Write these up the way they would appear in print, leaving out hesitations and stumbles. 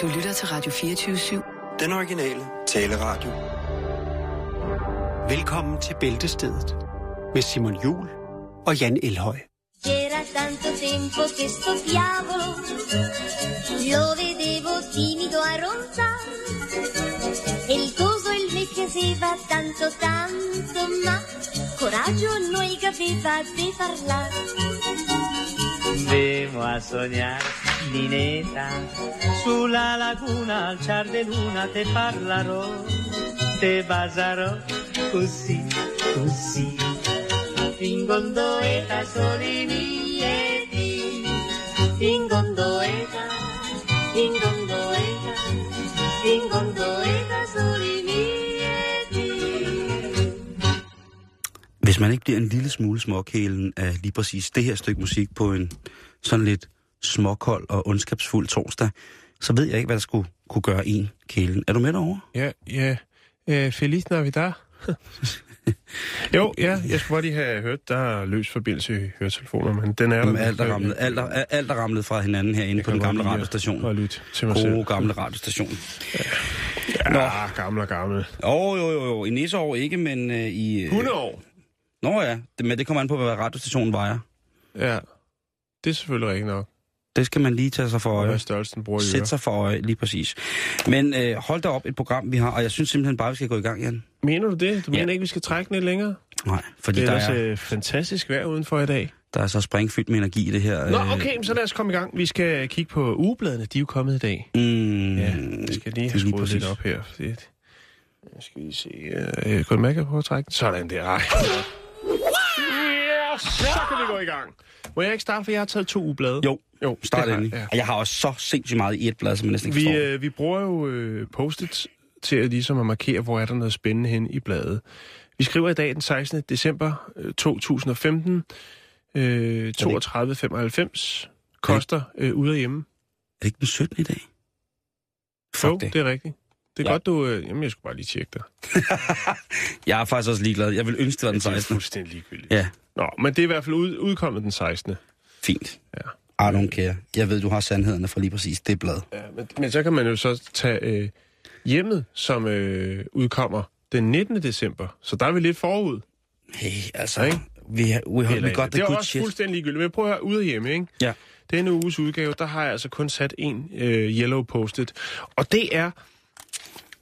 Du lytter til Radio 24/7. Den originale taleradio. Velkommen til Bæltestedet med Simon Jul og Jan Elhøj. Era tanto tempo che soffiavo, lo vedevo timido arronzar, e il coso e il vecchio si va tanto tanto, ma coraggio noi capiva di parlare. Vemo a sognare, ninetta, sulla laguna al ciar de luna te parlerò, te basarò, così, così. In gondo eta solini eti, in gondo eta solini eti. Hvis man ikke bliver en lille smule småkælen af lige præcis det her stykke musik på en sådan lidt småkold og ondskabsfuld torsdag, så ved jeg ikke, hvad der skulle kunne gøre en kælen. Er du med derovre? Ja. Feliz Navidad. Jo, ja, jeg skulle bare lige have hørt, der er løs forbindelse i høretelefoner, men den er... alt er ramlet fra hinanden herinde på den gamle radiostation. Og lyt til mig selv. Gode gamle radiostation. Ja, gamle. Jo, i næste år ikke, men i... 100 år? Nå ja, men det kommer an på, hvad radiostationen vejer. Ja, det er selvfølgelig rigtigt nok. Det skal man lige tage sig for øje. Sæt sig for øje, lige præcis. Men hold da op et program, vi har, og jeg synes simpelthen bare, vi skal gå i gang, Jan. Mener du det? Du mener ikke, vi skal trække den lidt længere? Nej, fordi der er... Det er fantastisk vejr udenfor i dag. Der er så sprængfyldt med energi i det her. Nå, okay, så lad os komme i gang. Vi skal kigge på ugebladene, de er jo kommet i dag. Ja, det skal lige have skruet lidt op her. Jeg skal lige se... Kan du mærke, at prøve at trække den? Sådan der. Så kan vi gå i gang. Må jeg ikke starte, for jeg har taget 2 ugeblade? Jo, start endelig. Ja. Jeg har også så sindssygt meget i et blad, som jeg næsten ikke forstår. Vi bruger jo post-its til at ligesom at markere, hvor er der noget spændende hen i bladet. Vi skriver i dag den 16. december 2015, 32,95, koster Ude og Hjemme. Er det ikke den 17. i dag? Jo, det er rigtigt. Det er godt, du... Jamen, jeg skulle bare lige tjekke dig. Jeg er faktisk også ligeglad. Jeg vil ønske dig den 16. Det er fuldstændig ligegyldigt. Ja. Nå, men det er i hvert fald udkommet den 16. Fint. Ja. I don't care. Jeg ved, du har sandhederne fra lige præcis det blad. Ja, men så kan man jo så tage Hjemmet, som udkommer den 19. december. Så der er vi lidt forud. Hey, altså... Ja, we got the good shit. Det er også fuldstændig ligegyldigt. Men prøv at høre, Ude og Hjemme, ikke? Ja. Denne uges udgave, der har jeg altså kun sat en yellow post-it. Og det er...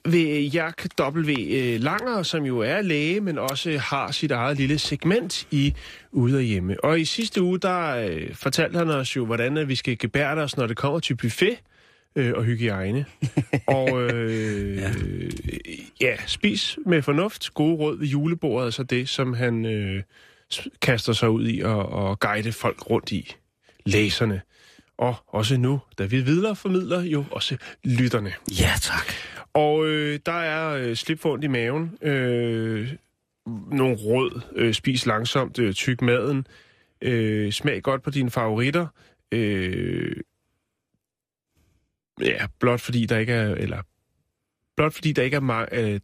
ved Jack W. Langer, som jo er læge, men også har sit eget lille segment i Ude og Hjemme. Og i sidste uge, der fortalte han os jo, hvordan vi skal gebærde os, når det kommer til buffet og hygiejne. Og spis med fornuft, gode råd ved julebordet, altså det, som han kaster sig ud i og guide folk rundt i. Læserne. Og også nu, da vi videreformidler jo også lytterne. Ja, tak. Og der er slip for ondt i maven, nogle råd, spis langsomt, tyk maden, smag godt på dine favoritter, der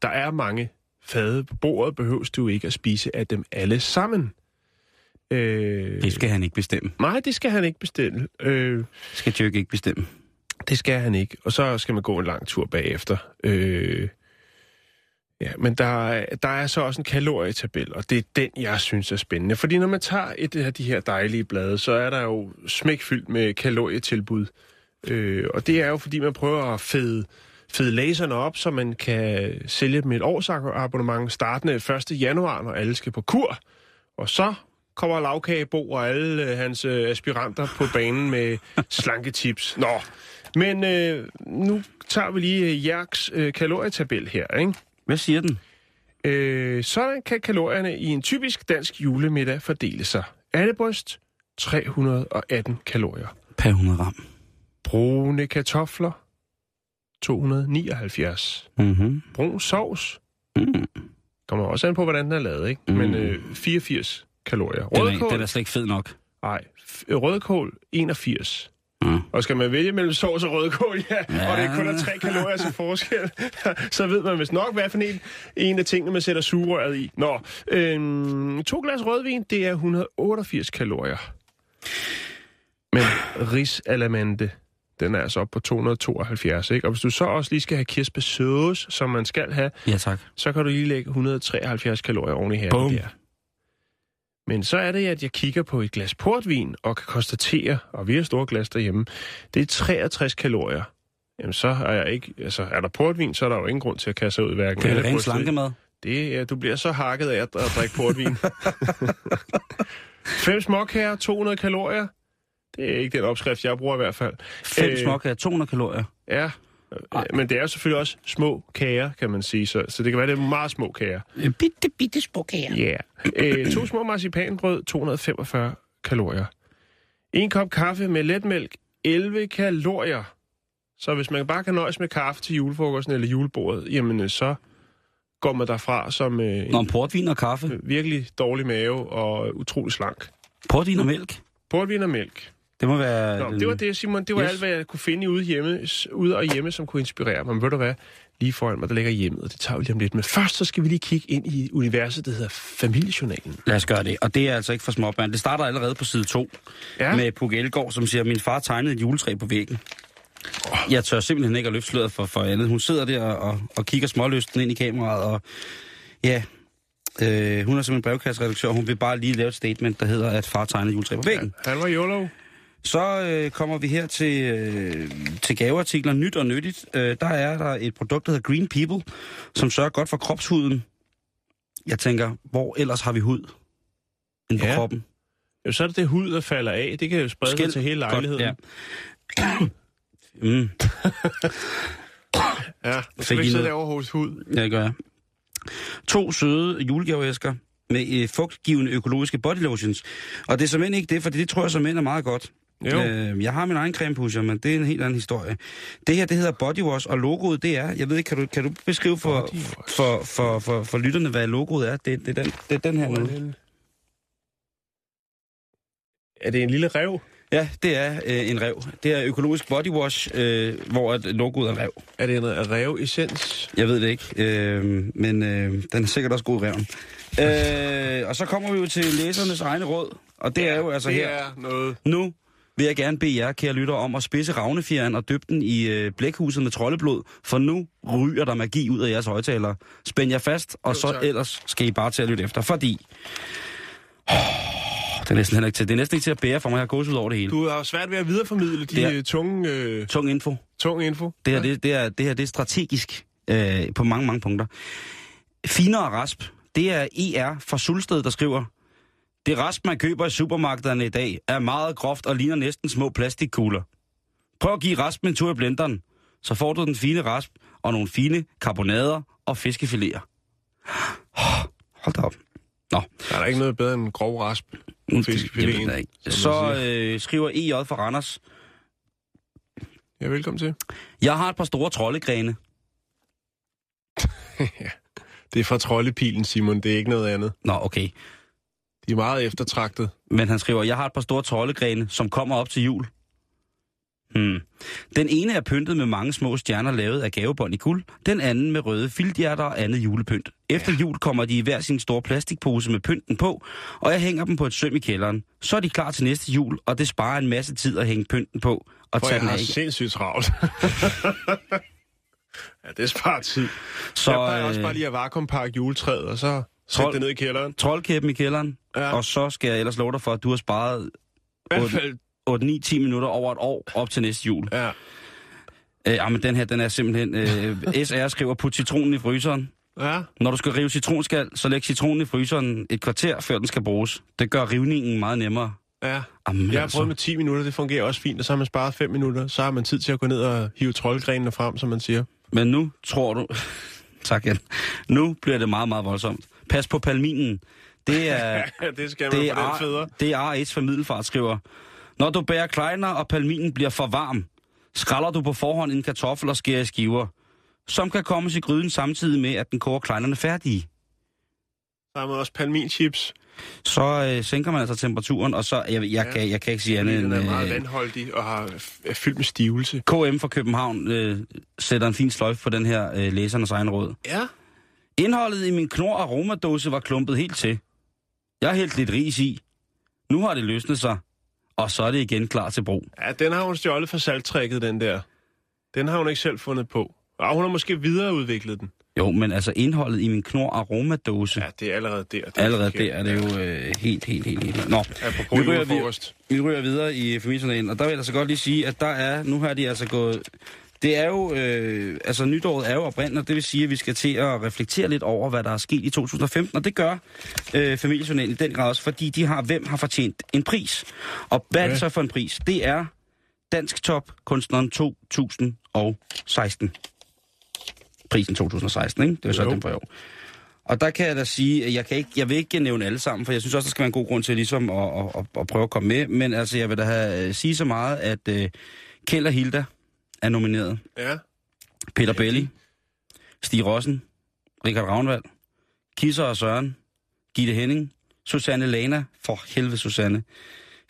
er mange fade på bordet, behøves du ikke at spise af dem alle sammen. Det skal han ikke bestemme. Nej, det skal han ikke bestemme. Skal Jørg ikke bestemme? Det skal han ikke. Og så skal man gå en lang tur bagefter. Men der er så også en kalorietabel, og det er den, jeg synes er spændende. Fordi når man tager et af de her dejlige blade, så er der jo smækfyldt med kalorietilbud. Og det er jo, fordi man prøver at fede læserne op, så man kan sælge dem et årsabonnement startende 1. januar, når alle skal på kur. Og så kommer Lavkagebo og alle hans aspiranter på banen med slanke tips. Nå, men nu tager vi lige Jerks kalorietabel her, ikke? Hvad siger den? Sådan kan kalorierne i en typisk dansk julemiddag fordele sig. Andebryst, 318 kalorier. Per 100 gram. Brune kartofler, 279. Mm-hmm. Brun sovs. Mm. Kommer også an på, hvordan den er lavet, ikke? Mm. Men 84 kalorier. Rødkål, den er slet ikke fed nok. Nej. Rødkål, 81. Mm. Og skal man vælge mellem sovs og rødkål, og det er kun 3 kalorier til forskel, så ved man vist nok, hvad for en af tingene, man sætter sugerøret i. Nå, 2 glas rødvin, det er 188 kalorier. Men risalamande, Den er altså oppe på 272, ikke? Og hvis du så også lige skal have kirsebærsauce, som man skal have, ja, tak, så kan du lige lægge 173 kalorier oven i her. Boom. Men så er det, at jeg kigger på et glas portvin og kan konstatere, og vi har store glas derhjemme, det er 63 kalorier. Jamen så er jeg ikke, altså er der portvin, så er der jo ingen grund til at kaste ud hverken. Det er jo ren slankemad. Det, ja, du bliver så hakket af at drikke portvin. 5 småkager, 200 kalorier. Det er ikke den opskrift, jeg bruger i hvert fald. 5 småkager, 200 kalorier? Ja, men det er selvfølgelig også små kager, kan man sige. Så det kan være, det er meget små kager. Bitte små kager. Ja. Yeah. 2 små marcipanbrød, 245 kalorier. 1 kop kaffe med letmælk, 11 kalorier. Så hvis man bare kan nøjes med kaffe til julefrokosten eller julebordet, jamen så går man derfra som en portvin og kaffe. Virkelig dårlig mave og utrolig slank. Portvin og mælk? Portvin og mælk. Det må være... Nå, det var det, Simon. Det var yes. Alt, hvad jeg kunne finde i Ude og Hjemme, som kunne inspirere mig. Men ved du hvad? Lige foran mig, der ligger Hjemmet, og det tager vi lige om lidt. Men først så skal vi lige kigge ind i universet, der hedder Familiejournalen. Lad os gøre det. Og det er altså ikke for småbørn. Det starter allerede på side 2 med Pukke Elgård, som siger, min far tegnede et juletræ på væggen. Jeg tør simpelthen ikke at løfte sløret for andet. Hun sidder der og kigger smålysten ind i kameraet, og ja... hun er simpelthen brevkasseredaktør, og hun vil bare lige lave et statement, der hedder, at far tegnede juletræ på væggen. Han var YOLO. Så kommer vi her til gaveartikler, nyt og nyttigt. Der er der et produkt, der hedder Green People, som sørger godt for kropshuden. Jeg tænker, hvor ellers har vi hud end på kroppen? Jo, så er det hud, der falder af. Det kan jo sprede sig til hele lejligheden. Godt, ja. Ja, du skal ikke sidde derovre hos hud. Ja, det gør jeg. 2 søde julegaveæsker med fugtgivende økologiske bodylotions. Og det er såmænd ikke det, for det tror jeg såmænd er meget godt. Jeg har min egen cremepusher, men det er en helt anden historie. Det her, det hedder bodywash, og logoet det er... Jeg ved ikke, kan du beskrive for lytterne, hvad logoet er? Det er den her nede. Er det en lille ræv? Ja, det er en ræv. Det er økologisk bodywash, hvor logoet er ræv. Er det en ræv-essens? Jeg ved det ikke, men den er sikkert også god ræven. Og så kommer vi jo til læsernes egne råd, og det er jo altså her. Noget. Nu vil jeg gerne bede jer, kære lytter, om at spidse ravnefjeren og dyppe den i blækhuset med troldeblod, for nu ryger der magi ud af jeres højtalere. Spænd jer fast, og så ellers skal I bare til at lytte efter, fordi... Det er næsten ikke til at bære for mig, jeg har gået ud over det hele. Du har svært ved at videreformidle de tunge... Tung info. Tung info. Det her, det er strategisk på mange, mange punkter. Finere rasp, det er ER fra Sultsted, der skriver, det rasp, man køber i supermarkederne i dag, er meget groft og ligner næsten små plastikkugler. Prøv at give raspen en tur i blenderen, så får du den fine rasp og nogle fine karbonader og fiskefiléer. Hold da op. Nå. Der er der ikke noget bedre end grov rasp. Fiskfiléen. Så skriver EJ fra Randers. Ja, velkommen til. Jeg har et par store troldegrene. Det er fra troldepilen, Simon. Det er ikke noget andet. Nå, okay. De er meget eftertragtet. Men han skriver, jeg har et par store troldegrene, som kommer op til jul. Den ene er pyntet med mange små stjerner lavet af gavebånd i guld, den anden med røde filthjerter og andet julepynt. Efter jul kommer de i hver sin store plastikpose med pynten på, og jeg hænger dem på et søm i kælderen. Så er de klar til næste jul, og det sparer en masse tid at hænge pynten på og tage den af. For jeg har sindssygt travlt. Ja, det sparer tid. Så jeg plejer også bare lige at vakuumpakke juletræet, og så sætte det ned i kælderen. Troldkæppen i kælderen, og så skal jeg ellers love dig for, at du har sparet... 8-9-10 minutter over et år op til næste jul. Ja. Men den her, den er simpelthen... SR skriver, put citronen i fryseren. Ja. Når du skal rive citronskal, så læg citronen i fryseren et kvarter, før den skal bruges. Det gør rivningen meget nemmere. Ja. Jeg har prøvet med 10 minutter, det fungerer også fint, og så har man sparet 5 minutter. Så har man tid til at gå ned og hive troldgrenene frem, som man siger. Men nu tror du... Tak, Jan. Nu bliver det meget, meget voldsomt. Pas på palminen. Det er... det skal man det på den fædre. Det er R1 fra Middelfart, skriver... Når du bærer kleiner, og palminen bliver for varm, skræller du på forhånd en kartoffel og skærer i skiver, som kan kommes i gryden samtidig med, at den koger kleinerne færdige. Der er også palminchips. Så sænker man altså temperaturen, og så... Jeg kan ikke sige andet end... Den er meget vandholdig og er fyldt med stivelse. KM fra København sætter en fin sløjf på den her læsernes egen råd. Ja. Indholdet i min knor aromadåse var klumpet helt til. Jeg hældte lidt ris i. Nu har det løsnet sig. og så er det igen klar til brug. Ja, den har hun stjålet fra salgtrækket, den der. Den har hun ikke selv fundet på. Og hun har måske videreudviklet den. Jo, men altså indholdet i min knor-aromadose... Ja, det er allerede der. Det er jo helt. Nå, vi ryger videre i Familiejournalen, og der vil jeg altså godt lige sige, at der er... Nu har de altså gået... Det er jo... altså, nytåret er jo oprindende, og det vil sige, at vi skal til at reflektere lidt over, hvad der er sket i 2015, og det gør Familiejournalen i den grad også, fordi de har... Hvem har fortjent en pris? Og hvad er det så for en pris? Det er Dansk Top Kunstneren 2016. Prisen 2016, ikke? Det var så den for i år. Og der kan jeg da sige, at jeg vil ikke nævne alle sammen, for jeg synes også, der skal være en god grund til ligesom at prøve at komme med. Men altså, jeg vil da sige så meget, at Kjellog Hilda er nomineret. Ja. Peter Belli, Stig Rossen, Richard Ravnvald, Kisser og Søren, Gitte Henning, Susanne Lana, for helvede Susanne,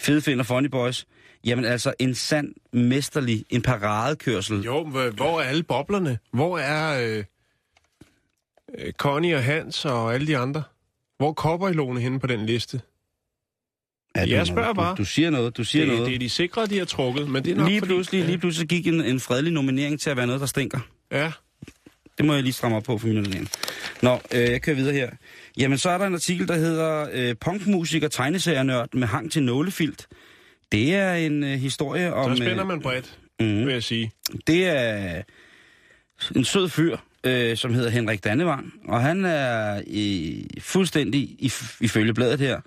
Fedefinder Funny Boys. Jamen altså, en sand, mesterlig, en paradekørsel. Jo, hvor er alle boblerne? Hvor er Connie og Hans og alle de andre? Hvor er Kopperilone henne på den liste? Ja, jeg spørger bare. Du siger noget, du siger noget. Det er de sikre, de har trukket, men det er nok lige pludselig gik en fredelig nominering til at være noget, der stinker. Ja. Det må jeg lige stramme op på for min nominering. Nå, jeg kører videre her. Jamen, så er der en artikel, der hedder Punkmusik og tegneserienørd med hang til nålefilt. Det er en historie om... Så spænder man bredt, vil jeg sige. Det er en sød fyr, som hedder Henrik Dannevang, og han er fuldstændig, ifølge bladet her,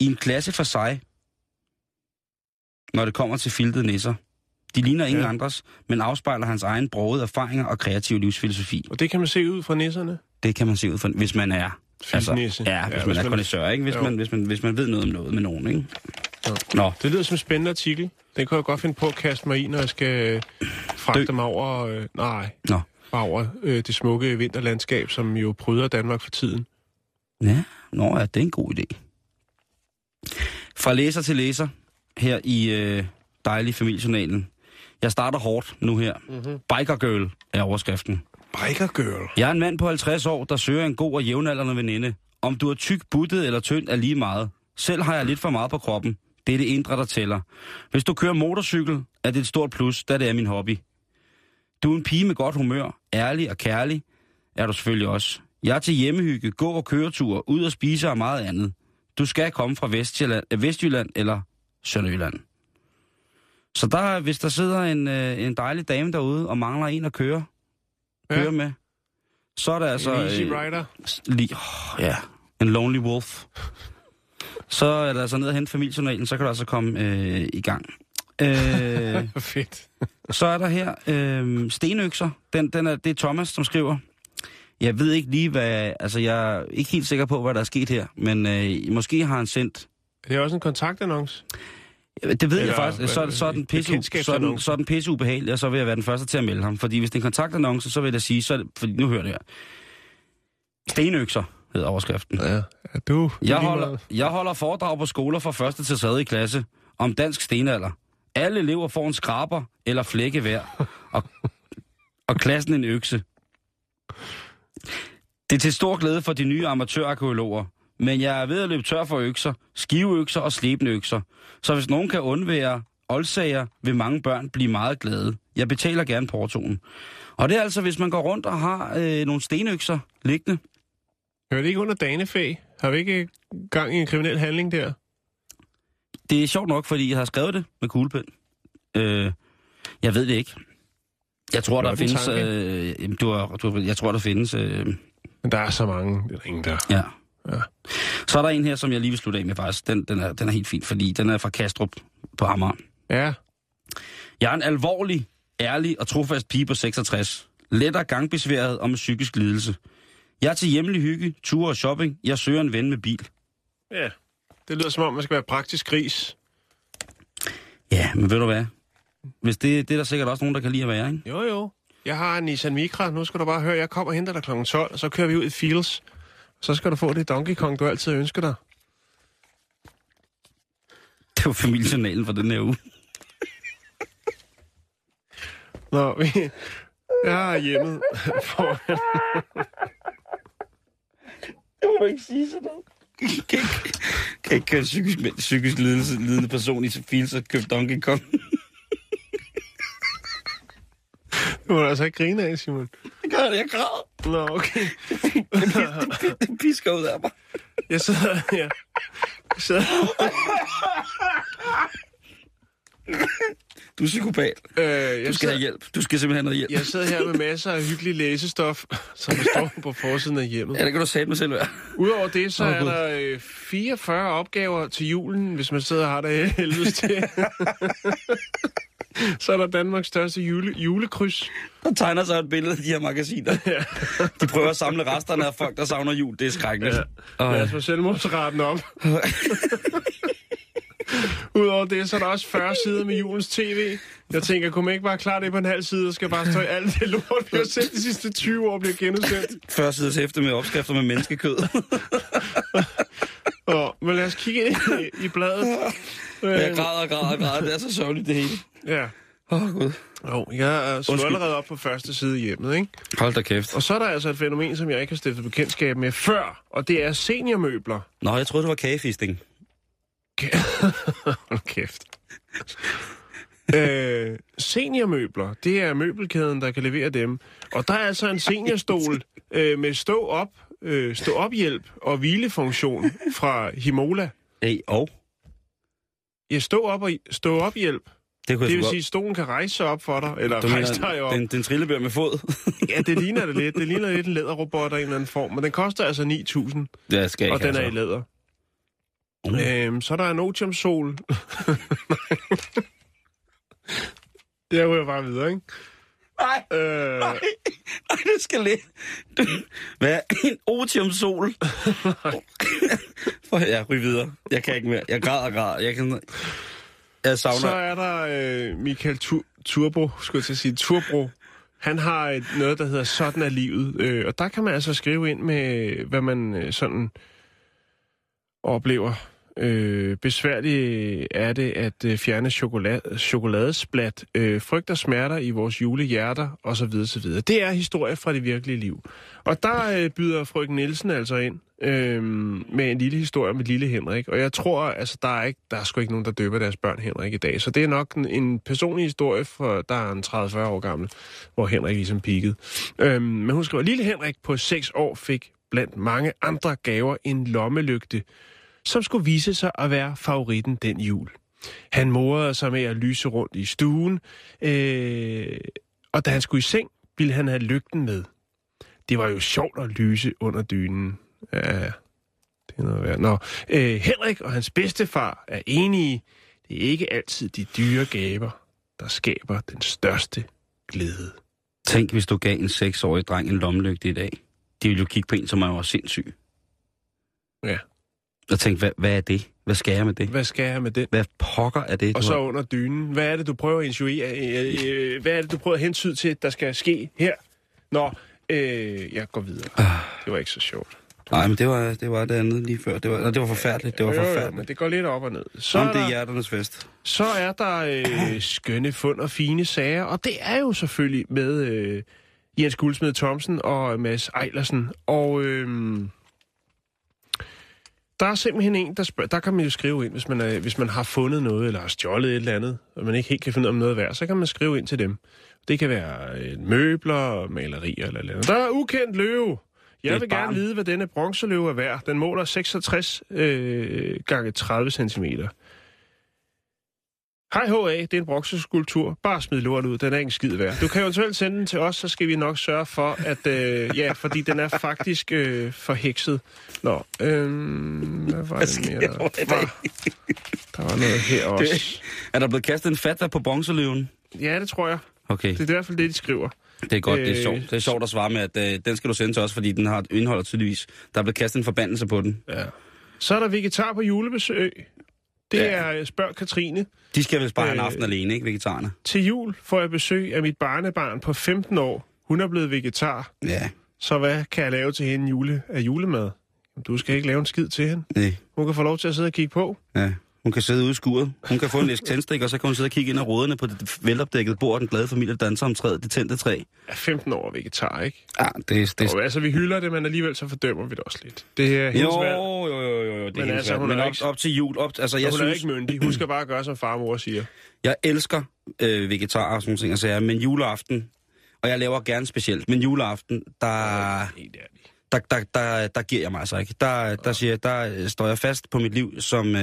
i en klasse for sig, når det kommer til filtede nisser. De ligner ingen andres, men afspejler hans egen brogede erfaringer og kreative livsfilosofi. Og det kan man se ud fra nisserne? Det kan man se ud fra, hvis man er... Altså, hvis man er kondisør, ikke? Hvis man ved noget om noget med nogen, ikke? Nå. Det lyder som en spændende artikel. Den kunne jeg godt finde på at kaste mig i, når jeg skal fragte mig over, over det smukke vinterlandskab, som jo pryder Danmark for tiden. Ja, det er en god idé. Fra læser til læser her i dejlige Familiejournalen. Jeg starter hårdt nu her. Mm-hmm. Biker Girl er overskriften. Biker Girl? Jeg er en mand på 50 år, der søger en god og jævnaldrende veninde. Om du er tyk, buttet eller tynd er lige meget. Selv har jeg lidt for meget på kroppen. Det er det indre, der tæller. Hvis du kører motorcykel, er det et stort plus, da det er min hobby. Du er en pige med godt humør, ærlig og kærlig, er du selvfølgelig også. Jeg er til hjemmehygge, gå- og køretur, ud og spise og meget andet. Du skal komme fra Vestjylland eller Sønderjylland. Så der, hvis der sidder en dejlig dame derude og mangler en at køre med, så er der altså... En easy rider. En lonely wolf. Så er der altså ned og hente Familiejournalen, så kan du altså komme i gang. Fedt. Så er der her stenøkser. Det er Thomas, som skriver. Jeg ved ikke lige, hvad... Altså, jeg er ikke helt sikker på, hvad der er sket her, men måske har han sendt... Det er også en kontaktannonce. Det ved jeg faktisk. Så er den pisse ubehagelig, og så vil jeg være den første til at melde ham. Fordi hvis det er en kontaktannonce, så vil jeg sige... Fordi nu hører det her. Stenøkser hedder overskriften. Ja. Jeg holder foredrag på skoler fra 1. til 3. klasse om dansk stenalder. Alle elever får en skraber eller flække hver, og klassen en økse. Det er til stor glæde for de nye amatørarkæologer, men jeg er ved at løbe tør for økser, skiveøkser og slæbeøkser. Så hvis nogen kan undvære oldsager, vil mange børn blive meget glade. Jeg betaler gerne portoen. Og det er altså, hvis man går rundt og har nogle stenøkser liggende. Hører det ikke under danefæ? Har vi ikke gang i en kriminel handling der? Det er sjovt nok, fordi jeg har skrevet det med kuglepen. Jeg ved det ikke. Jeg tror, der findes... Men der er så mange. Det er ingen der. Ja. Så er der en her, som jeg lige vil slutte af med faktisk. Den er helt fin, fordi den er fra Kastrup på Amager. Ja. Jeg er en alvorlig, ærlig og trofast pige på 66. Lettere gangbesværet og med psykisk lidelse. Jeg er til hjemlig hygge, ture og shopping. Jeg søger en ven med bil. Ja, det lyder som om, man skal være praktisk gris. Ja, men ved du hvad? Hvis det er der sikkert også nogen, der kan lide at være, ikke? Jo. Jeg har en Nissan Micra. Nu skal du bare høre, jeg kommer og henter dig kl. 12, og så kører vi ud i Fields. Så skal du få det Donkey Kong, du altid ønsker dig. Det var Familiejournalen for den her uge. Nå, jeg er hjemme for... Det må du ikke sige sådan noget. kan ikke køre en psykisk lidende person i Fields og købe Donkey Kong. Du må altså ikke grine af, Simon. Det gør det, jeg græder. Nå, okay. Det pisker ud af mig. Jeg sidder her. Du er psykopat. Du skal have hjælp. Du skal simpelthen have noget hjælp. Jeg sidder her med masser af hyggelig læsestof, som står på forsiden af hjemmet. Ja, det kan du satme selv være. Udover det, så er der 44 opgaver til julen, hvis man sidder og har det helvedes til. Så er der Danmarks største julekryds. Der tegner sig et billede af de her magasiner. Ja. De prøver at samle resterne af folk, der savner jul. Det er skrækkeligt. Ja. Lad os få selvmordsraten op. Udover det, så er der også 40 sider med julens tv. Jeg tænker, kunne man ikke bare klare det på en halv side, og skal bare stå i alt det lort, vi har set de sidste 20 år, bliver genudsendt. 40 siders hæfte med opskrifter med menneskekød. Nå, men lad os kigge ind i bladet. Jeg græder. Det er så sørgeligt, det hele. Ja. Åh, Gud. Jo, jeg er slået allerede op på første side i hjemmet, ikke? Hold da kæft. Og så er der altså et fænomen, som jeg ikke har stiftet bekendtskab med før, og det er seniormøbler. Nå, jeg troede, det var kagefisting. Hold kæft. Seniormøbler, det er møbelkæden, der kan levere dem. Og der er altså en seniorstol med stå-op-hjælp og hvilefunktion fra Himola. Og? Ja, stå-op-hjælp. Det vil sige, at stolen kan rejse sig op for dig, eller rejse dig op. Den trillebør med fod. Ja, det ligner det lidt. Det ligner lidt en læderrobot af en eller anden form, men den koster altså 9.000, og den er i læder. Så er der en Otium-sol. Der ryger bare videre, ikke? Nej, det skal lidt. Hvad? En Otium-sol? Ja, ryger videre. Jeg kan ikke mere. Jeg græder. Jeg savner. Så er der Michael Turbo, skulle jeg sige. Turbo. Han har noget, der hedder Sådan er livet. Og der kan man altså skrive ind med, hvad man sådan oplever. Besværligt er det at fjerne chokoladesplat, frygter smerter i vores julehjerter osv. så videre. Det er historie fra det virkelige liv. Og der byder frøken Nielsen altså ind med en lille historie med lille Henrik. Og jeg tror, altså der er sgu ikke nogen, der døber deres børn Henrik i dag. Så det er nok en personlig historie, fra, der er en 30-40 år gammel, hvor Henrik ligesom peakede. Men hun skriver, lille Henrik på 6 år fik blandt mange andre gaver en lommelygte, som skulle vise sig at være favoritten den jul. Han morede sig med at lyse rundt i stuen, og da han skulle i seng, ville han have lygten med. Det var jo sjovt at lyse under dynen. Ja, det er noget værd. Nå, Henrik og hans bedstefar er enige. Det er ikke altid de dyre gaver, der skaber den største glæde. Tænk, hvis du gav en 6-årig dreng en lommelygte i dag. De ville jo kigge på en, som er sindssyg. Ja. Og tænkte, hvad er det? Hvad skal jeg med det? Hvad skal jeg med det? Hvad pokker er det? Og så under dynen. Hvad er det, du prøver at hvad er det, du prøver at hentyde til, der skal ske her? Nå, jeg går videre. Det var ikke så sjovt. Nej, men det var det andet lige før. Det var forfærdeligt. Det var forfærdeligt. Men det går lidt op og ned. Jamen, det er hjerternes fest. Så er der skønne fund og fine sager. Og det er jo selvfølgelig med Jens Guldsmed Thomsen og Mads Eilersen. Og der er simpelthen en, der spørger. Der kan man jo skrive ind, hvis man har fundet noget, eller har stjålet et eller andet, og man ikke helt kan finde ud af noget værd, så kan man skrive ind til dem. Det kan være møbler, malerier eller andet. Der er ukendt løve. Jeg vil gerne vide, hvad denne bronzeløve er værd. Den måler 66 gange 30 cm. Hej HA, det er en bronzeskulptur. Bare smid lort ud, den er ingen skid værd. Du kan eventuelt sende den til os, så skal vi nok sørge for, at... fordi den er faktisk forhekset. Nå, hvad var det mere? Der var noget her også. Er der blevet kastet en fatwa på bronzeløven? Ja, det tror jeg. Okay. Det er i hvert fald det, de skriver. Det er godt, det er sjovt. Det er sjovt at svare med, at den skal du sende til os, fordi den har et indhold tydeligvis. Der er blevet kastet en forbandelse på den. Ja. Så er der vegetar på julebesøg. Det er Spørg Katrine. De skal vel bare have en aften alene, ikke vegetarerne? Til jul får jeg besøg af mit barnebarn på 15 år. Hun er blevet vegetar. Ja. Så hvad kan jeg lave til hende af julemad? Du skal ikke lave en skid til hende. Nej. Hun kan få lov til at sidde og kigge på. Ja. Hun kan sidde ude i skuret. Hun kan få en læsk tændstik, og så kan hun sidde og kigge ind ad ruderne på det velopdækkede bord, den glade familie danser om træet, det tændte træ. Ja, 15 år vegetar, ikke? Ja, det... Og altså, vi hylder det, men alligevel så fordømmer vi det også lidt. Det er hendes valg. Jo, det er hendes altså, valg. Men op til jul, altså, jeg synes... Hun er ikke myndig. Hun skal bare gøre, som far og mor siger. Jeg elsker vegetarer og sådan nogle ting, så jeg, men juleaften, og jeg laver gerne specielt, men juleaften, der giver jeg mig altså ikke. Der står jeg fast på mit liv som...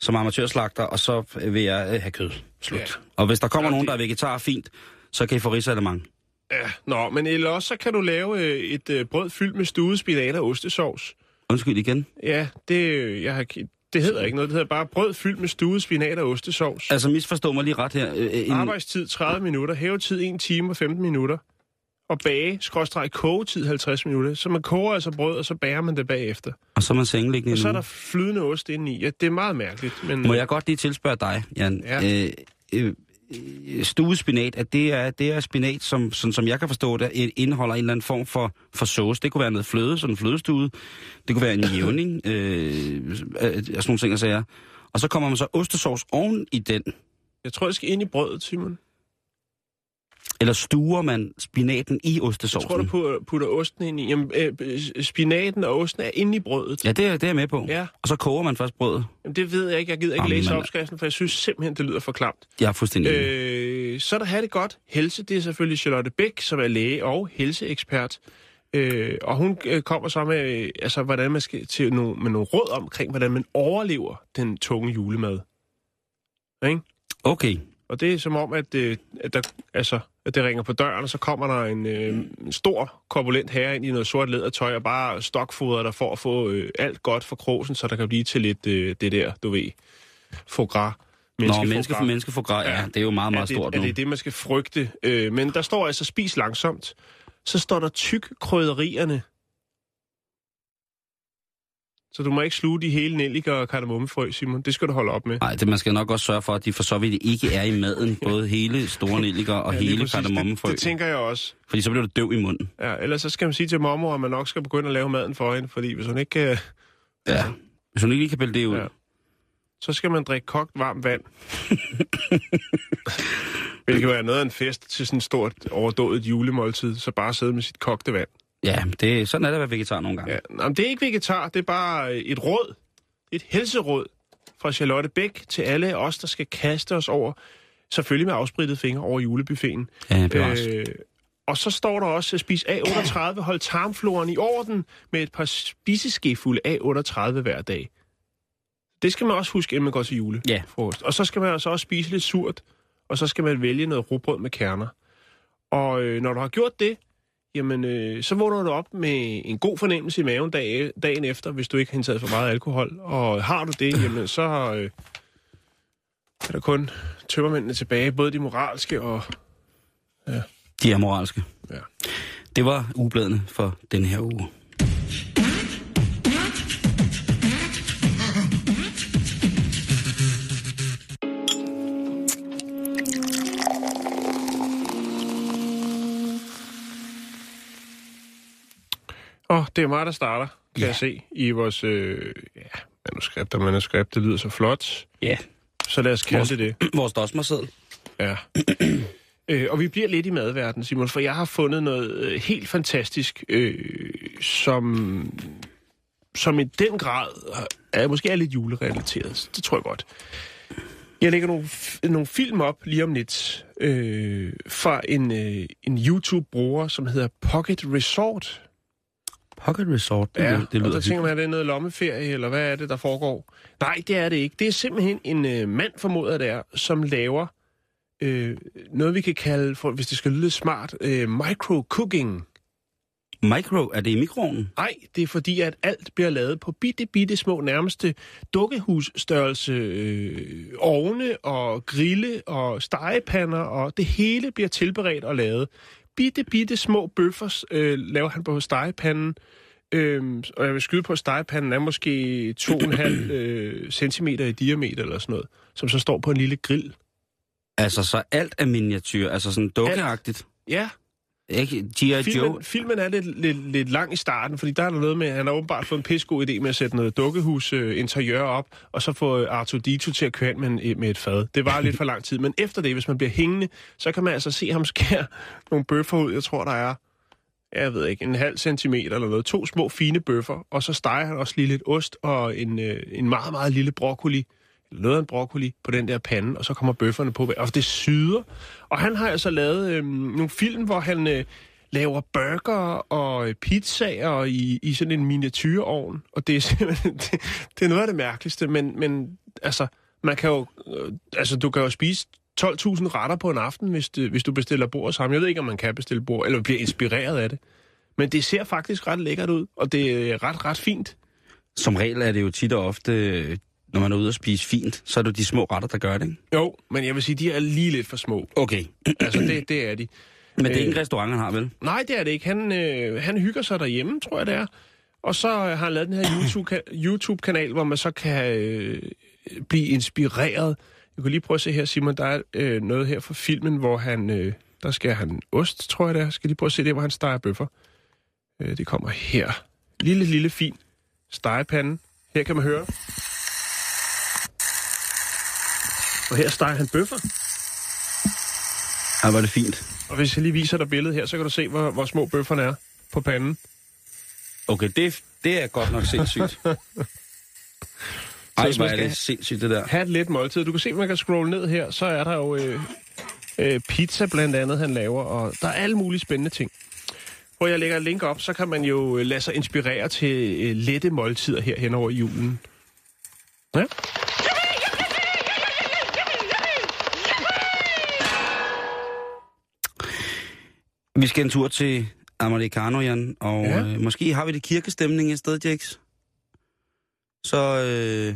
som amatørslagter, og så vil jeg have kød. Slut. Ja. Og hvis der kommer nogen, der er vegetar, fint, så kan I få risalemang. Ja, nå, men ellers så kan du lave et brød fyldt med stuvet spinat og ostesauce. Undskyld igen? Ja, det hedder ikke noget. Det hedder bare brød fyldt med stuvet spinat og ostesauce. Altså misforstå mig lige ret her. Arbejdstid 30 minutter, hævetid 1 time og 15 minutter, og kogetid 50 minutter. Så man koger altså brød, og så bærer man det bagefter. Og så er man sengeliggende. Og så er der flydende ost indeni. Ja, det er meget mærkeligt. Men... Må jeg godt lige tilspørge dig, Jan? Ja. Stuespinat, at det er spinat, som, sådan, som jeg kan forstå det, indeholder en eller anden form for sauce. Det kunne være noget fløde, sådan en flødestue. Det kunne være en jævning, og sådan nogle ting, jeg siger. Og så kommer man så ostesauce oven i den. Jeg tror, det skal ind i brødet, Simon. Eller stuer man spinaten i ostesaucen? Jeg tror, du putter osten ind i. Jamen, spinaten og osten er inde i brødet. Ja, det er jeg med på. Ja. Og så koger man først brødet. Jamen, det ved jeg ikke. Jeg gider ikke læse opskriften, for jeg synes simpelthen, det lyder for klamt. Jeg er fuldstændig så der har det godt. Helse, det er selvfølgelig Charlotte Bæk, som er læge og helseekspert. Og hun kommer så med, hvordan man skal med nogle råd omkring, hvordan man overlever den tunge julemad. Ikke? Okay. Og det er som om, at det ringer på døren, og så kommer der en stor, korpulent herre ind i noget sort lædertøj, og bare stokfoder der for at få alt godt fra krogen, så der kan blive til lidt det der, du ved, foie gras. Menneske foie gras, ja, det er jo meget, meget stort nu. Ja, det er det, man skal frygte. Men der står altså, spis langsomt. Så står der tyk krydderierne. Så du må ikke sluge de hele nelliker og kardemommefrø, Simon. Det skal du holde op med. Nej, man skal nok også sørge for, at de for så vidt ikke er i maden. Både hele store nelliker og hele kardemommefrø. Det tænker jeg også. Fordi så bliver du døv i munden. Ja, ellers så skal man sige til mormor, at man nok skal begynde at lave maden for hende. Fordi hvis hun ikke... hvis hun ikke kan pille det ud. Ja. Så skal man drikke kogt varmt vand. Hvilket være noget af en fest til sådan et stort overdådet julemåltid. Så bare sidde med sit kogte vand. Ja, sådan er det at være vegetar nogle gange. Ja, men det er ikke vegetar, det er bare et råd. Et helseråd fra Charlotte Bæk til alle os, der skal kaste os over. Selvfølgelig med afsprittede fingre over julebuffeten. Ja, og så står der også, at spis A38, hold tarmfloren i orden med et par spiseskefulde A38 hver dag. Det skal man også huske, inden man går til jule. Ja. Og så skal man altså også spise lidt surt, og så skal man vælge noget rugbrød med kerner. Og når du har gjort det, jamen, så vågner du op med en god fornemmelse i maven dagen efter, hvis du ikke har indtaget for meget alkohol. Og har du det, jamen, så er der kun tømmermændene tilbage, både de moralske og... Ja. De er moralske. Ja. Det var ugebladene for den her uge. Det er mig, der starter, kan jeg se, i vores manuskript. Og manuskript, det lyder så flot. Ja. Yeah. Så lad os kalde det. Vores dosmerseddel. Ja. Og vi bliver lidt i madverdenen, Simon, for jeg har fundet noget helt fantastisk, som i den grad måske er lidt julerelateret. Det tror jeg godt. Jeg lægger nogle film op lige om lidt fra en YouTube-bruger, som hedder Pocket Resort. Pocket Resort, det lyder. Og så tænker man, er det noget lommeferie, eller hvad er det, der foregår? Nej, det er det ikke. Det er simpelthen en mand, formoder det er, som laver noget, vi kan kalde, for, hvis det skal lyde smart, micro-cooking. Micro? Er det i mikroen? Nej, det er fordi, at alt bliver lavet på bitte små, nærmeste dukkehusstørrelse ovne og grille og stegepander, og det hele bliver tilberedt og lavet. Bitte små bøffers laver han på stegepanden, og jeg vil skyde på, at stegepanden er måske 2,5 centimeter i diameter eller sådan noget, som så står på en lille grill. Altså, så alt er miniatyr, altså sådan dukkeagtigt? Ja, Filmen er lidt lang i starten, fordi der er noget med, han har åbenbart fået en pissegod idé med at sætte noget dukkehus-interiør op, og så få R2-D2 til at køre ind med et fad. Det var lidt for lang tid, men efter det, hvis man bliver hængende, så kan man altså se ham skære nogle bøffer ud. Jeg tror, der er, jeg ved ikke, 0,5 centimeter eller noget. 2 små, fine bøffer, og så steger han også lige lidt ost og en meget, meget lille broccoli. Lød en broccoli på den der pande, og så kommer bøfferne på, og det syder. Og han har altså lavet nogle film, hvor han laver burger og pizzaer i sådan en miniatureovn, og det er simpelthen, det er noget af det mærkeligste, men altså, man kan jo, du kan jo spise 12.000 retter på en aften, hvis du bestiller bord sammen. Jeg ved ikke, om man kan bestille bord, eller bliver inspireret af det. Men det ser faktisk ret lækkert ud, og det er ret fint. Som regel er det jo tit og ofte, når man er ude og spise fint, så er det de små retter, der gør det, ikke? Jo, men jeg vil sige, de er lige lidt for små. Okay. Altså, det er de. Men det er ikke restaurant, han har, vel? Nej, det er det ikke. Han hygger sig derhjemme, tror jeg, det er. Og så har han lavet den her YouTube-kanal, hvor man så kan blive inspireret. Jeg kunne lige prøve at se her, Simon, der er noget her fra filmen, hvor han... der skærer han ost, tror jeg, det er. Skal lige prøve at se det, hvor han steger bøffer. Det kommer her. Lille, fin stegepande. Her kan man høre... Og her steger han bøffer. Ja, var det fint. Og hvis jeg lige viser dig billedet her, så kan du se, hvor små bøfferne er på panden. Okay, det er godt nok sindssygt. Ej, hvor er det sindssygt, det der. Ha' et let måltid. Du kan se, man kan scrolle ned her, så er der jo pizza blandt andet, han laver. Og der er alle mulige spændende ting. Hvor jeg lægger et link op, så kan man jo lade sig inspirere til lette måltider her hen over julen. Ja. Vi skal en tur til Americano, Jan, og ja. Måske har vi det kirkestemning et sted, Jax. Så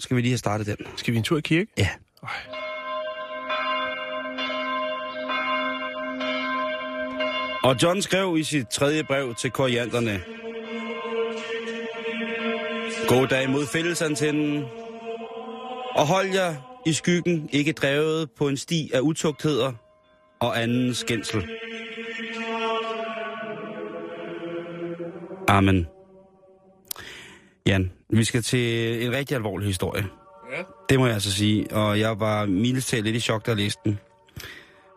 skal vi lige have startet den. Skal vi en tur i kirke? Ja. Øj. Og John skrev i sit 3. brev til korianderne: God dag mod fællesantennen, og hold jer i skyggen, ikke drevet på en sti af utugtheder og anden skændsel. Amen. Jan, vi skal til en rigtig alvorlig historie. Ja. Det må jeg altså sige, og jeg var mildest talt lidt i chok, da jeg læste den.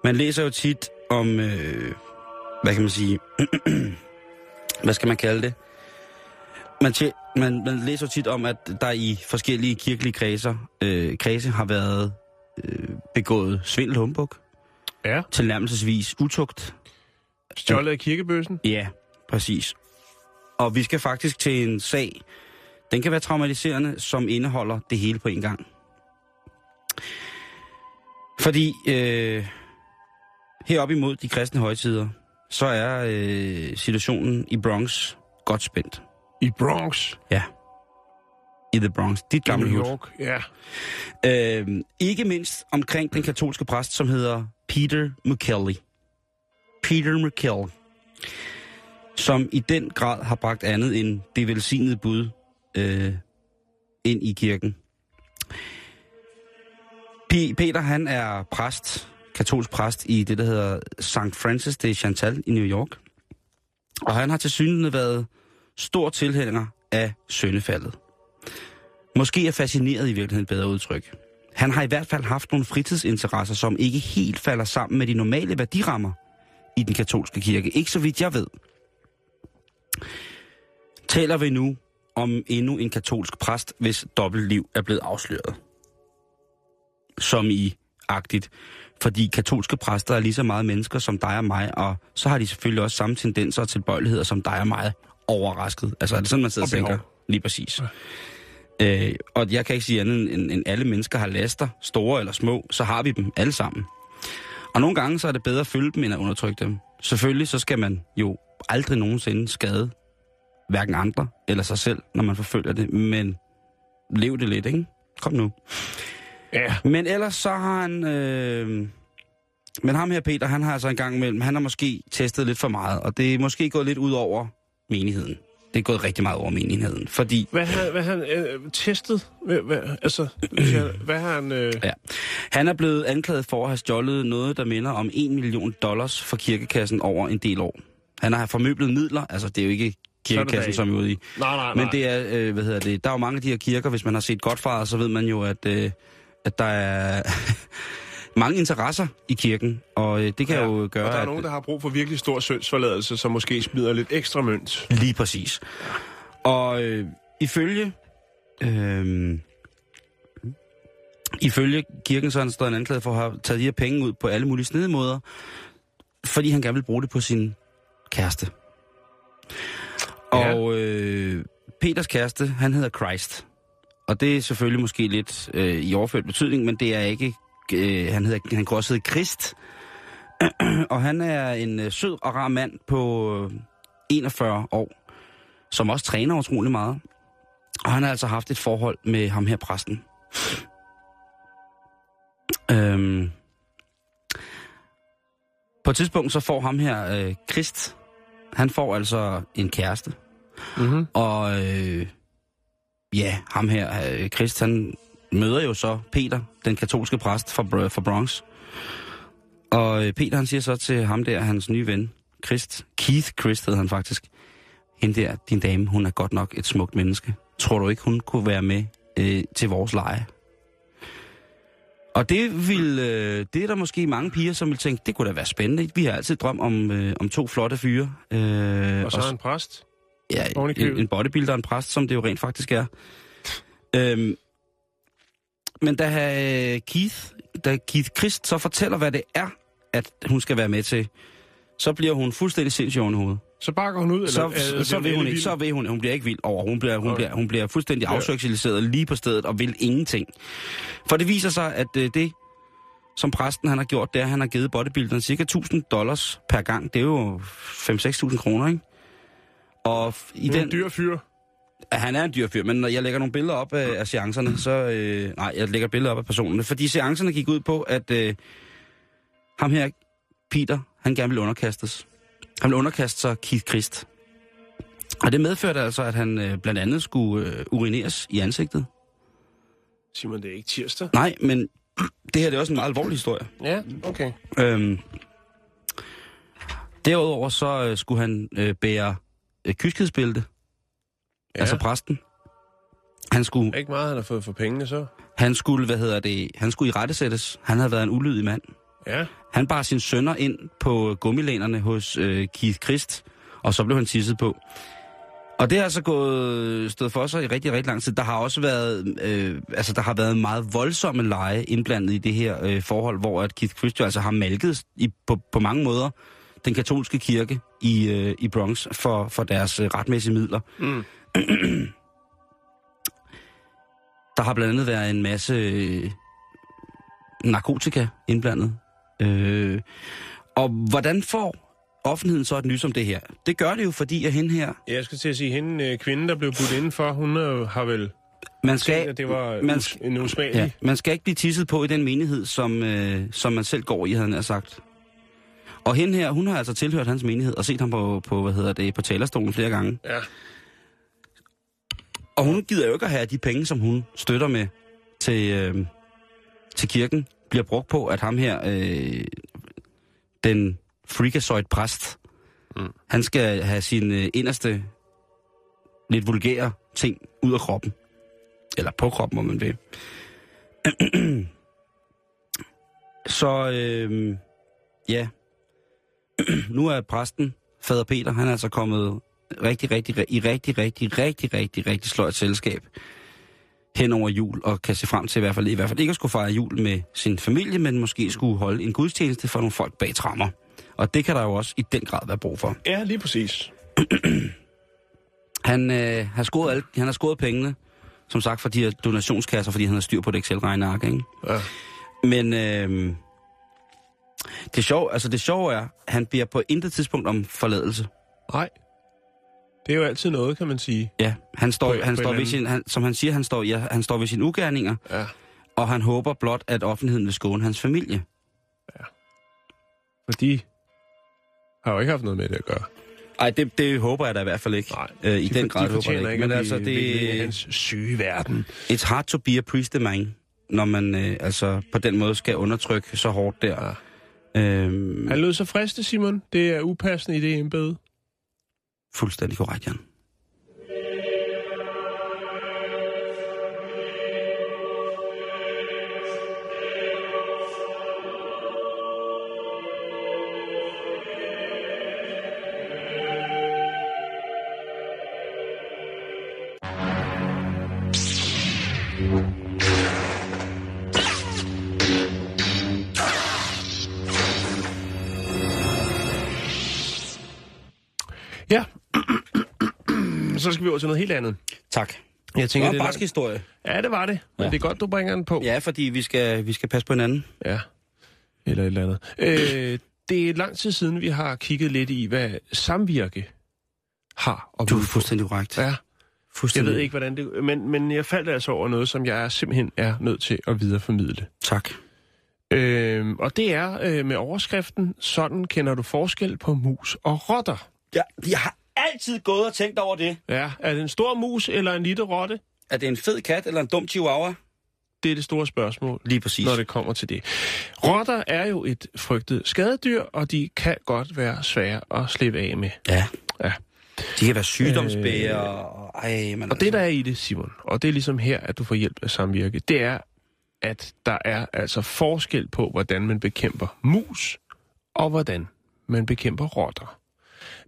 Man læser jo tit om, hvad kan man sige, hvad skal man kalde det? Man læser jo tit om, at der i forskellige kirkelige kredse har været begået svindel, humbug. Ja. Tilnærmelsesvis utugt. Stjålet af kirkebøssen? Ja, præcis. Og vi skal faktisk til en sag, den kan være traumatiserende, som indeholder det hele på en gang. Fordi heroppe imod de kristne højtider, så er situationen i Bronx godt spændt. I Bronx? Ja. I The Bronx. Dit gamle New York, ja. Yeah. Ikke mindst omkring den katolske præst, som hedder Peter McKelly. Peter McKelly. Som i den grad har bragt andet end det velsignede bud ind i kirken. Peter, han er præst, katolsk præst i det, der hedder St. Francis de Chantal i New York. Og han har tilsyneladende været stor tilhænger af syndefaldet. Måske er fascineret i virkeligheden bedre udtryk. Han har i hvert fald haft nogle fritidsinteresser, som ikke helt falder sammen med de normale værdirammer i den katolske kirke. Ikke så vidt jeg ved. Taler vi nu om endnu en katolsk præst, hvis dobbeltliv er blevet afsløret. Som i agtigt. Fordi katolske præster er lige så meget mennesker som dig og mig, og så har de selvfølgelig også samme tendenser og tilbøjeligheder som dig og mig. Overrasket. Altså er det sådan, man sidder og tænker? Lige præcis. Og jeg kan ikke sige andet end alle mennesker har laster, store eller små, så har vi dem alle sammen. Og nogle gange så er det bedre at følge dem, end at undertrykke dem. Selvfølgelig så skal man jo aldrig nogensinde skade hverken andre eller sig selv, når man forfølger det, men lev det lidt, ikke? Kom nu. Ja. Men ellers så har han... Men ham her, Peter, han har altså en gang imellem, han har måske testet lidt for meget, og det er måske gået lidt ud over menigheden. Det er gået rigtig meget over menigheden, fordi... Hvad har han testet? Ja. Han er blevet anklaget for at have stjålet noget, der minder om $1 million fra kirkekassen over en del år. Han har formøblet midler, altså det er jo ikke kirkekassen, som er ude i. Nej. Men det er, der er jo mange af de her kirker, hvis man har set Godfar, så ved man jo, at der er... mange interesser i kirken, og det kan jo gøre, at... der er nogen, der har brug for virkelig stor syndsforladelse, som måske smider lidt ekstra mønt. Lige præcis. Og ifølge kirken, så står han anklaget for at have taget de her penge ud på alle mulige snedemåder, fordi han gerne vil bruge det på sin kæreste. Ja. Og Peters kæreste, han hedder Christ. Og det er selvfølgelig måske lidt i overført betydning, men det er ikke... Han kunne også hedde Crist, og han er en sød og rar mand på 41 år, som også træner utrolig meget. Og han har altså haft et forhold med ham her præsten. På et tidspunkt så får ham her Crist, han får altså en kæreste. Mm-hmm. Og ham her Crist, han møder jo så Peter, den katolske præst fra Bronx. Og Peter, han siger så til ham der, hans nye ven, Crist. Keith Crist hed han faktisk. Hende der, din dame, hun er godt nok et smukt menneske. Tror du ikke, hun kunne være med til vores leje? Og det er der måske mange piger, som vil tænke, det kunne da være spændende. Vi har altid drømt om to flotte fyre. Og så en præst? Ja, en bodybuilder og en præst, som det jo rent faktisk er. Men da Keith Crist så fortæller, hvad det er, at hun skal være med til, så bliver hun fuldstændig sindssyg oven i hovedet. Så bakker hun ud? Eller? Så vil hun bliver ikke vild over. Hun bliver fuldstændig afsocialiseret lige på stedet og vil ingenting. For det viser sig, at det, som præsten han har gjort, det er, at han har givet bodybuilderen cirka $1,000 per gang. Det er jo 5-6.000 kroner, ikke? Og i den... dyr fyr. Han er en dyr fyr, men når jeg lægger nogle billeder op af seancerne, så... jeg lægger billeder op af personerne, fordi seancerne gik ud på, at ham her, Peter, han gerne ville underkastes. Han ville underkaste sig Keith Crist. Og det medførte altså, at han blandt andet skulle urineres i ansigtet. Simon, det er ikke tirsdag? Nej, men det her det er også en meget alvorlig historie. Ja, okay. Derudover så skulle han bære kyskhedsbælte. Ja. Altså præsten. Han skulle... Ikke meget, han har fået for pengene, så? Han skulle, han skulle irettesættes. Han havde været en ulydig mand. Ja. Han bar sine sønner ind på gummilænerne hos Keith Crist, og så blev han tisset på. Og det har altså stået for sig i rigtig, rigtig lang tid. Der har også været, der har været meget voldsomme lege indblandet i det her forhold, hvor at Keith Crist jo altså har malket på mange måder den katolske kirke i Bronx for deres retmæssige midler. Mm. Der har blandt andet været en masse narkotika indblandet. Og hvordan får offentligheden så et nys om det her? Det gør det jo, fordi at hende her... Jeg skal til at sige, hende kvinde, der blev budt indenfor, hun har vel... Man skal ikke blive tisset på i den menighed, som man selv går i, havde han sagt. Og hende her, hun har altså tilhørt hans menighed og set ham på talerstolen flere gange. Ja. Og hun gider jo ikke at have de penge, som hun støtter med til kirken, bliver brugt på, at ham her, den freakazoid præst, han skal have sine inderste, lidt vulgære ting ud af kroppen. Eller på kroppen, om man vil. Så, nu er præsten, fader Peter, han er altså kommet... rigtig sløjt selskab hen over jul, og kan se frem til i hvert fald ikke at skulle fejre jul med sin familie, men måske skulle holde en gudstjeneste for nogle folk bag tremmer. Og det kan der jo også i den grad være brug for. Ja, lige præcis. Han har scoret pengene, som sagt, fra de her donationskasser, fordi han har styr på det Excel-regneark, ikke? Ja. Men... Det sjove er, han bliver på intet tidspunkt om forladelse. Nej. Det er jo altid noget, kan man sige. Ja, han står ved sine ugerninger, ja. Og han håber blot, at offentligheden vil skåne hans familie. Ja. For de har jo ikke haft noget med det at gøre. Nej, det håber jeg da i hvert fald ikke. Nej, i den grad de håber jeg ikke. Men altså, det er hans syge verden. It's hard to be a priest, man, når man altså på den måde skal undertrykke så hårdt der. Ja. Han lød så friste, Simon. Det er upassende i det embede. Fuldstændig korrekt, Jan. Ja, så skal vi over til noget helt andet. Tak. Jeg tænker, det var en barsk historie. Ja, det var det. Men ja. Det er godt, du bringer den på. Ja, fordi vi skal passe på hinanden. Ja, eller et eller andet. Det er lang tid siden, vi har kigget lidt i, hvad Samvirke har. Du er fuldstændig korrekt. Ja, fuldstændig. Jeg ved ikke, hvordan det... Men jeg faldt altså over noget, som jeg simpelthen er nødt til at videreformidle. Tak. Og det er med overskriften, sådan kender du forskel på mus og rotter. Ja, jeg har altid gået og tænkt over det. Ja, er det en stor mus eller en lille rotte? Er det en fed kat eller en dum chihuahua? Det er det store spørgsmål, lige præcis, når det kommer til det. Rotter er jo et frygtet skadedyr, og de kan godt være svære at slippe af med. Ja, ja. De kan være sygdomsbærere. Og det, der er i det, Simon, og det er ligesom her, at du får hjælp af Samvirke, det er, at der er altså forskel på, hvordan man bekæmper mus, og hvordan man bekæmper rotter.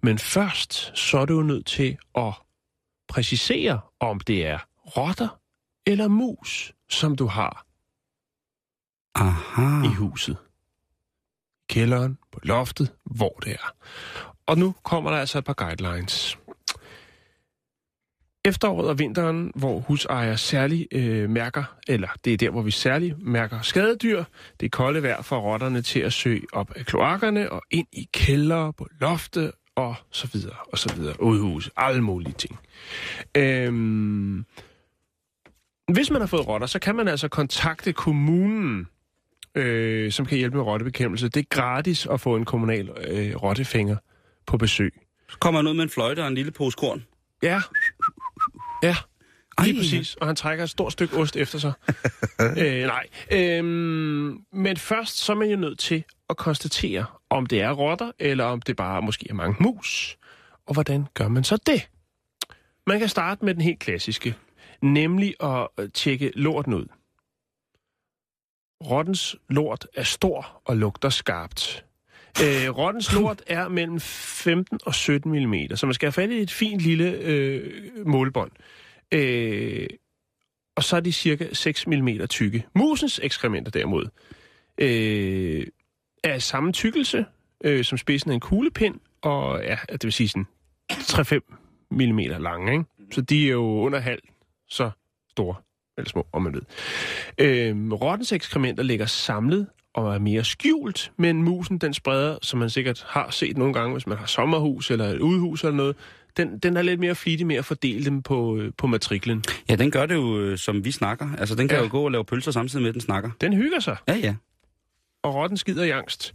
Men først, så er du nødt til at præcisere, om det er rotter eller mus, som du har. Aha. I huset. Kælderen, på loftet, hvor det er. Og nu kommer der altså et par guidelines. Efteråret og vinteren, hvor husejere særligt mærker, eller det er der, hvor vi særligt mærker skadedyr. Det er kolde vejr for rotterne til at søge op af kloakkerne og ind i kældre, på loftet og så videre, og så videre. Udhus, alle mulige ting. Hvis man har fået rotter, så kan man altså kontakte kommunen, som kan hjælpe med rottebekæmpelse. Det er gratis at få en kommunal rottefinger på besøg. Så kommer han ud med en fløjte og en lille pose korn. Ja. Ja, lige præcis. Og han trækker et stort stykke ost efter sig. Men først så er man jo nødt til at konstatere, om det er rotter, eller om det bare måske er mange mus. Og hvordan gør man så det? Man kan starte med den helt klassiske, nemlig at tjekke lorten ud. Rottens lort er stor og lugter skarpt. Rottens lort er mellem 15 og 17 mm, så man skal have fat i et fint lille målbånd. Og så er de cirka 6 mm tykke. Musens ekskrementer derimod er samme tykkelse, som spidsen af en kuglepind, og ja, det vil sige sådan 3-5 mm lange, ikke? Så de er jo under halv så store, eller små, om man ved. Rottens ekskrementer ligger samlet og er mere skjult, men musen, den spreder, som man sikkert har set nogle gange, hvis man har sommerhus eller et udhus eller noget, den er lidt mere flittig med at fordele dem på matriklen. Ja, den gør det jo, som vi snakker. Altså, den kan jo gå og lave pølser samtidig med, at den snakker. Den hygger sig. Ja, ja. Og rotten skider i angst.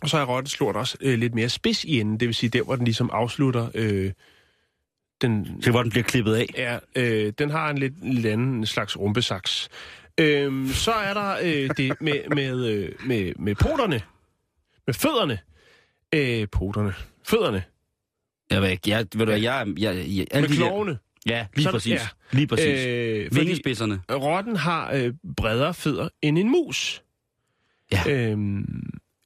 Og så er rottens lort også lidt mere spids i enden, det vil sige der, hvor den ligesom afslutter... det er, hvor den bliver klippet af. Ja, den har en lidt anden slags rumpesaks. Så er der det med poterne. Med fødderne. Poterne. Fødderne. Jeg ved ikke. Med klovene. Ja, lige præcis. Ja. Lige præcis. Vingespidserne. Rotten har bredere fødder end en mus. Ja.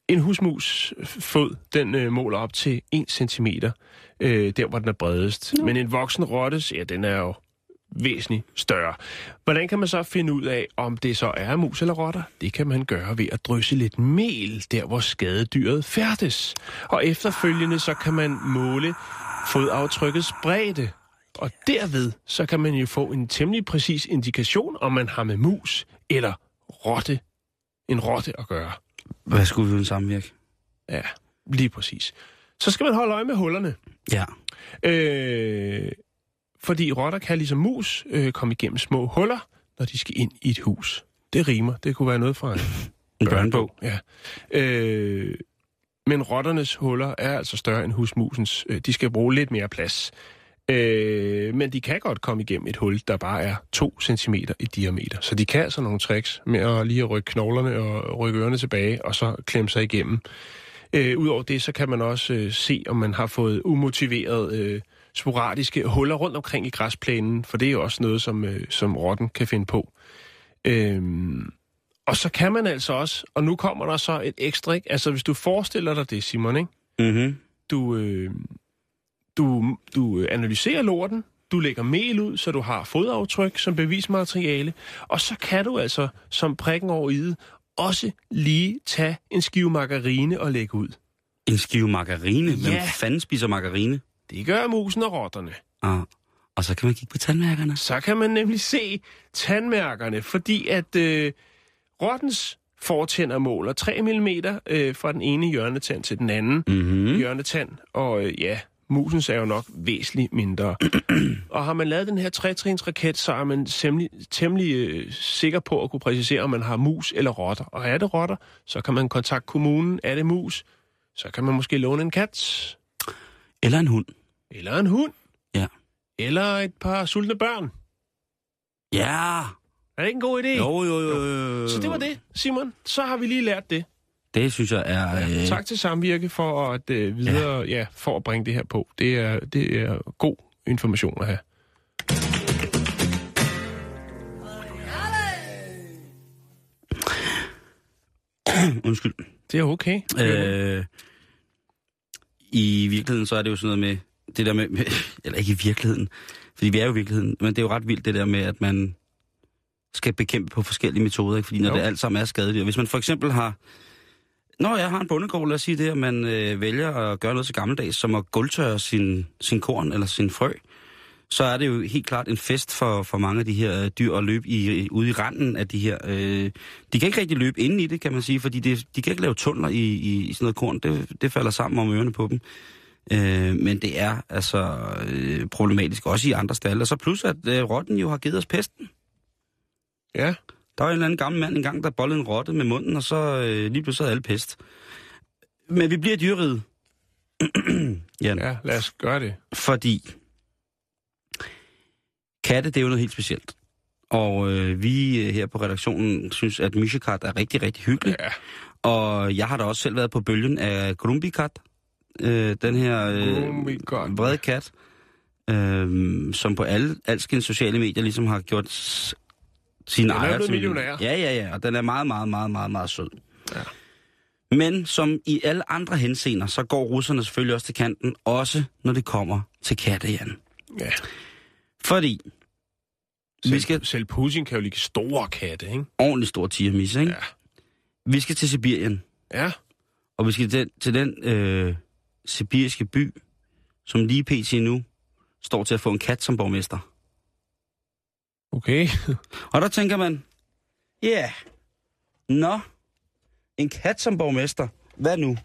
En husmus fod, den måler op til 1 cm, der hvor den er bredest. Men en voksen rottes, ja, den er jo væsentligt større. Hvordan kan man så finde ud af, om det så er mus eller rotter? Det kan man gøre ved at drysse lidt mel, der hvor skadedyret færdes. Og efterfølgende så kan man måle fodaftrykets bredde. Og derved så kan man jo få en temmelig præcis indikation, om man har med mus eller en rotte at gøre. Hvad skulle vi sammenvirke? Ja, lige præcis. Så skal man holde øje med hullerne. Ja. Fordi rotter kan ligesom mus komme igennem små huller, når de skal ind i et hus. Det rimer. Det kunne være noget fra en børnebog. Ja. Men rotternes huller er altså større end husmusens. De skal bruge lidt mere plads. Men de kan godt komme igennem et hul, der bare er 2 centimeter i diameter. Så de kan altså nogle tricks med at lige rykke knoglerne og rykke ørerne tilbage, og så klemme sig igennem. Udover det, så kan man også se, om man har fået umotiveret sporadiske huller rundt omkring i græsplænen, for det er jo også noget, som rotten kan finde på. Og så kan man altså også, og nu kommer der så et ekstra, ikke? Altså hvis du forestiller dig det, Simon, ikke? Mm-hmm. Du analyserer lorten, du lægger mel ud, så du har fodaftryk som bevismateriale, og så kan du altså, som prikken over i'et, også lige tage en skive margarine og lægge ud. En skive margarine? Ja. Hvem fanden spiser margarine? Det gør musen og rotterne. Ah. Og så kan man kigge på tandmærkerne? Så kan man nemlig se tandmærkerne, fordi at rottens fortænder måler 3 mm fra den ene hjørnetand til den anden hjørnetand, og musens er jo nok væsentligt mindre. Og har man lavet den her 3-trins-raket, så er man temmelig sikker på at kunne præcisere, om man har mus eller rotter. Og er det rotter, så kan man kontakte kommunen. Er det mus, så kan man måske låne en kat. Eller en hund. Eller en hund. Ja. Eller et par sultne børn. Ja. Er det ikke en god idé? Jo. Så det var det, Simon. Så har vi lige lært det. Det synes jeg er... Tak til Samvirke for at for at bringe det her på. Det er god information at have. Undskyld. Det er okay. I virkeligheden så er det jo sådan noget med... Det der med eller ikke i virkeligheden, fordi vi er jo i virkeligheden, men det er jo ret vildt det der med, at man skal bekæmpe på forskellige metoder, ikke? Fordi når det alt sammen er skadeligt. Hvis man for eksempel har... Når jeg har en bondegård, lad os sige det, at man vælger at gøre noget så gammeldags, som at gulvtørre sin korn eller sin frø, så er det jo helt klart en fest for mange af de her dyr at løbe ude i randen af de her. De kan ikke rigtig løbe inde i det, kan man sige, fordi de kan ikke lave tunneler i sådan noget korn. Det falder sammen om ørerne på dem. Men det er altså problematisk også i andre stalle. Og så plus, at rotten jo har givet os pesten. Ja. Der var en eller anden gammel mand engang, der bollede en rotte med munden, og så lige pludselig havde alle pest. Men vi bliver dyreriget. Ja, lad os gøre det. Fordi katte, det er jo noget helt specielt. Og vi her på redaktionen synes, at mysekat er rigtig, rigtig hyggelig. Ja. Og jeg har da også selv været på bølgen af grumbikat. Den her vrede kat, som på alskens sociale medier ligesom har gjort sine ejere til millionærer. Ja, og den er meget, meget, meget, meget, meget sød. Ja. Men som i alle andre henseender, så går russerne selvfølgelig også til kanten, også når det kommer til katte, Jan. Ja. Fordi... Selv Putin kan jo ligge store katte, ikke? Ordentlig store tigermis, ikke? Ja. Vi skal til Sibirien. Ja. Og vi skal til den sibiriske by, som lige pt. Nu står til at få en kat som borgmester. Okay. Og der tænker man, en kat som borgmester, hvad nu?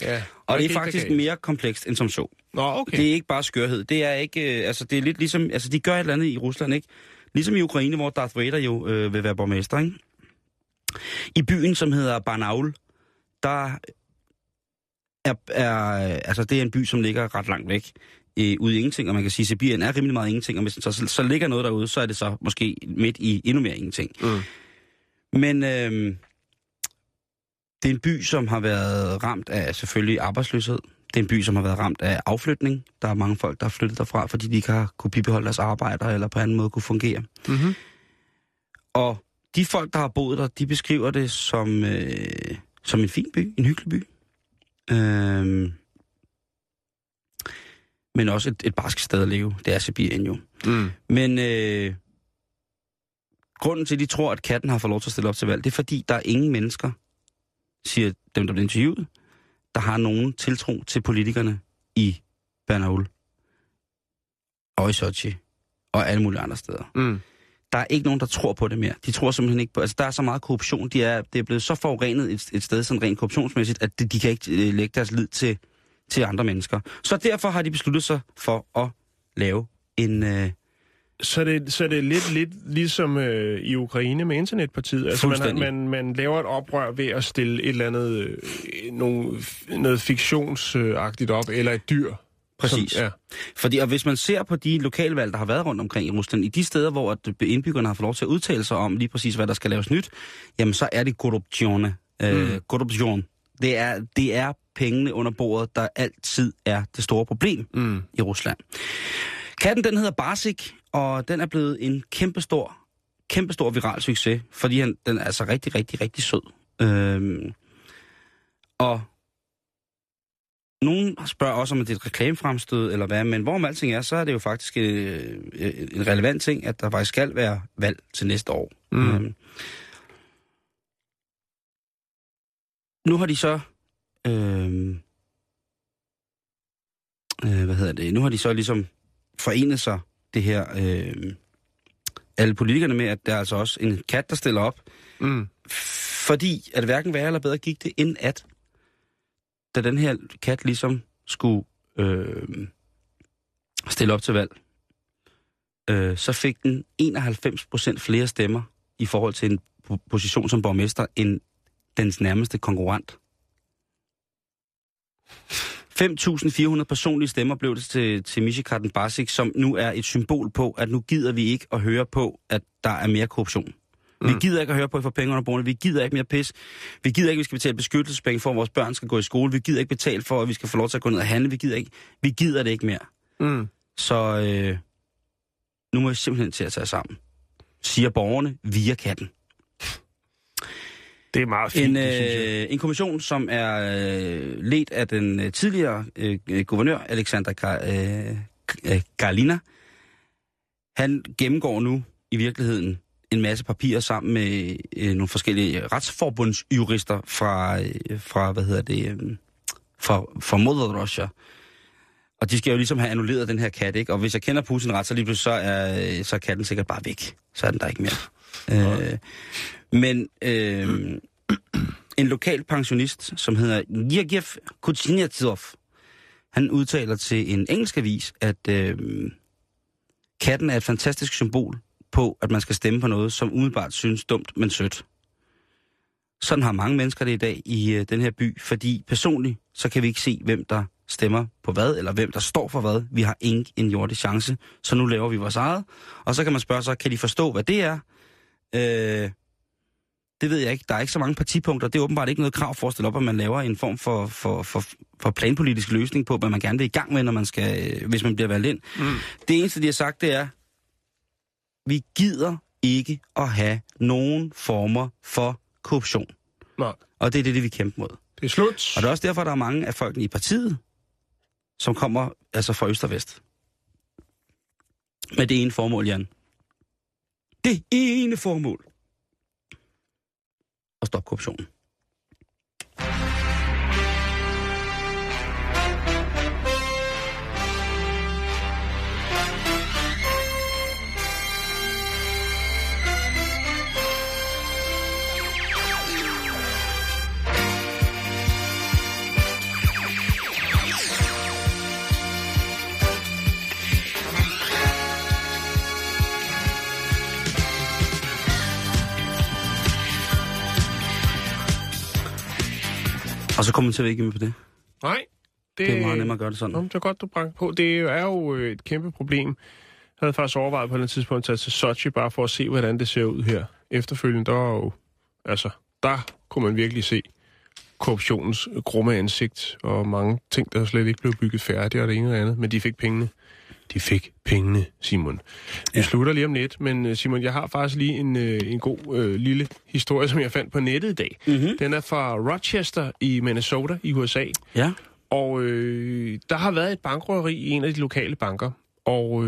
Ja. Og det er faktisk mere komplekst end som så. Nå, okay. Det er ikke bare skørhed. Det er ikke, det er lidt ligesom, de gør et eller andet i Rusland, ikke? Ligesom i Ukraine, hvor Darth Vader jo vil være borgmester, ikke? I byen, som hedder Barnaul, der det er en by, som ligger ret langt væk ude i ingenting, og man kan sige, at Sibirien er rimelig meget ingenting, og hvis så ligger noget derude, så er det så måske midt i endnu mere ingenting. Mm. Men det er en by, som har været ramt af selvfølgelig arbejdsløshed. Det er en by, som har været ramt af afflytning. Der er mange folk, der har flyttet derfra, fordi de ikke har kunne bibeholde deres arbejder, eller på anden måde kunne fungere. Mm-hmm. Og de folk, der har boet der, de beskriver det som en fin by, en hyggelig by. Men også et barsk sted at leve. Det er Sibirien jo. Mm. Men grunden til, at de tror, at katten har fået lov til at stille op til valg, det er, fordi der er ingen mennesker, siger dem, der bliver interviewet, der har nogen tiltro til politikerne i Barnaul og i Sochi og alle mulige andre steder. Mm. Der er ikke nogen, der tror på det mere. De tror simpelthen ikke på... der er så meget korruption. Det er blevet så forurenet et sted, sådan rent korruptionsmæssigt, at de kan ikke lægge deres lid til andre mennesker. Så derfor har de besluttet sig for at lave en Så det er lidt ligesom i Ukraine med internetpartiet. Altså man laver et oprør ved at stille et eller andet noget fiktionsagtigt op, eller et dyr. Præcis. Som, ja. Fordi, og hvis man ser på de lokalvalg, der har været rundt omkring i Rusland, i de steder, hvor at indbyggerne har fået lov til at udtale sig om lige præcis, hvad der skal laves nyt, jamen så er det korruption. Korruption. Det er pengene under bordet, der altid er det store problem i Rusland. Katten, den hedder Barsik, og den er blevet en kæmpestor viral succes, fordi den er altså rigtig, rigtig, rigtig sød. Og nogen spørger også, om det er et reklamefremstød eller hvad, men hvorom alting er, så er det jo faktisk en relevant ting, at der faktisk skal være valg til næste år. Nu har de så... Nu har de så ligesom forenet sig, det her... alle politikerne med, at der er altså også en kat, der stiller op. Fordi at hverken værre eller bedre gik det, end at da den her kat ligesom skulle stille op til valg, så fik den 91% flere stemmer i forhold til en position som borgmester, end dens nærmeste konkurrent. 5.400 personlige stemmer blev det til Mishikatten Barsik, som nu er et symbol på, at nu gider vi ikke at høre på, at der er mere korruption. Vi gider ikke at høre på, at I får penge under bordene. Vi gider ikke mere pis. Vi gider ikke, at vi skal betale beskyttelsespenge for, at vores børn skal gå i skole. Vi gider ikke betale for, at vi skal få lov til at gå ned og handle. Vi gider det ikke mere. Så nu må jeg simpelthen til at tage sammen, siger borgerne via katten. Det er meget fint, en kommission, som er ledt af den tidligere guvernør, Alexander Galina. Han gennemgår nu i virkeligheden en masse papirer sammen med nogle forskellige retsforbundsjurister fra Moderrussia. Og de skal jo ligesom have annulleret den her kat, ikke? Og hvis jeg kender Putin ret, så lige pludselig så er katten sikkert bare væk. Så er den der ikke mere. Men en lokal pensionist, som hedder Yergev Kuznetsov, han udtaler til en engelsk avis, at katten er et fantastisk symbol på, at man skal stemme på noget, som umiddelbart synes dumt, men sødt. Sådan har mange mennesker det i dag i den her by, fordi personligt, så kan vi ikke se, hvem der stemmer på hvad, eller hvem der står for hvad. Vi har ikke en jordig chance, så nu laver vi vores eget. Og så kan man spørge sig, kan de forstå, hvad det er? Det ved jeg ikke. Der er ikke så mange partipunkter. Det er åbenbart ikke noget krav for at stille op, at man laver en form for planpolitisk løsning på, hvad man gerne vil i gang med, når man skal, hvis man bliver valgt ind. Det eneste, de har sagt, det er, vi gider ikke at have nogen former for korruption. Nej. Og det er det, vi kæmper mod. Det er slut. Og det er også derfor, der er mange af folkene i partiet, som kommer altså fra øst og vest. Med det ene formål, Jan. Det ene formål. At stoppe korruptionen. Og så kommer vi til at vække på det. Nej. Det er meget nemmere at gøre det sådan. Det er godt, du bragte på. Det er jo et kæmpe problem. Jeg havde faktisk overvejet på et tidspunkt at tage til Sochi, bare for at se, hvordan det ser ud her. Efterfølgende, der kunne man virkelig se korruptionens grumme ansigt, og mange ting, der slet ikke blev bygget færdigt, og det ene og det andet. Men de fik pengene. De fik pengene, Simon. Vi slutter lige om lidt, men Simon, jeg har faktisk lige en god lille historie, som jeg fandt på nettet i dag. Mm-hmm. Den er fra Rochester i Minnesota i USA. Ja. Og der har været et bankrøveri i en af de lokale banker. Og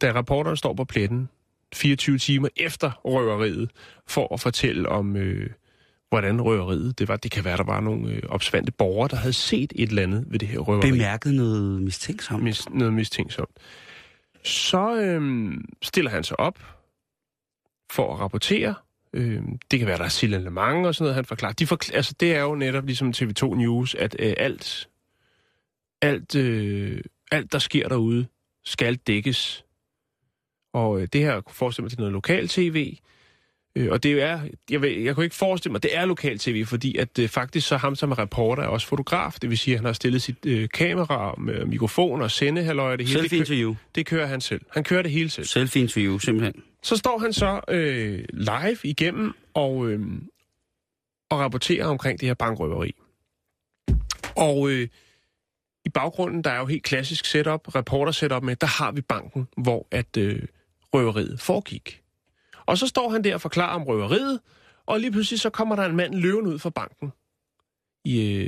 da reporteren står på pletten 24 timer efter røveriet, for at fortælle om... hvordan røveriet det var. Det kan være, der var nogle opspandte borgere, der havde set et eller andet ved det her røveri. Bemærket noget mistænksomt. Noget mistænksomt. Så stiller han sig op for at rapportere. Det kan være, der er signalement og sådan noget, han forklarer. Altså, det er jo netop ligesom TV2 News, at alt, der sker derude, skal dækkes. Og det her kunne forestille mig til noget lokal tv. Og det er, jeg kunne ikke forestille mig, at det er lokal tv, fordi at faktisk så ham som er reporter er også fotograf. Det vil sige, at han har stillet sit kamera med mikrofon og sendehalløj og det hele. Selfie-interview. Det kører han selv. Han kører det hele selv. Selfie-interview, simpelthen. Så står han så live igennem og rapporterer omkring det her bankrøveri. Og i baggrunden, der er jo helt klassisk setup, reporter-setup med, der har vi banken, hvor at røveriet foregik. Og så står han der og forklarer om røveriet, og lige pludselig så kommer der en mand løven ud fra banken. I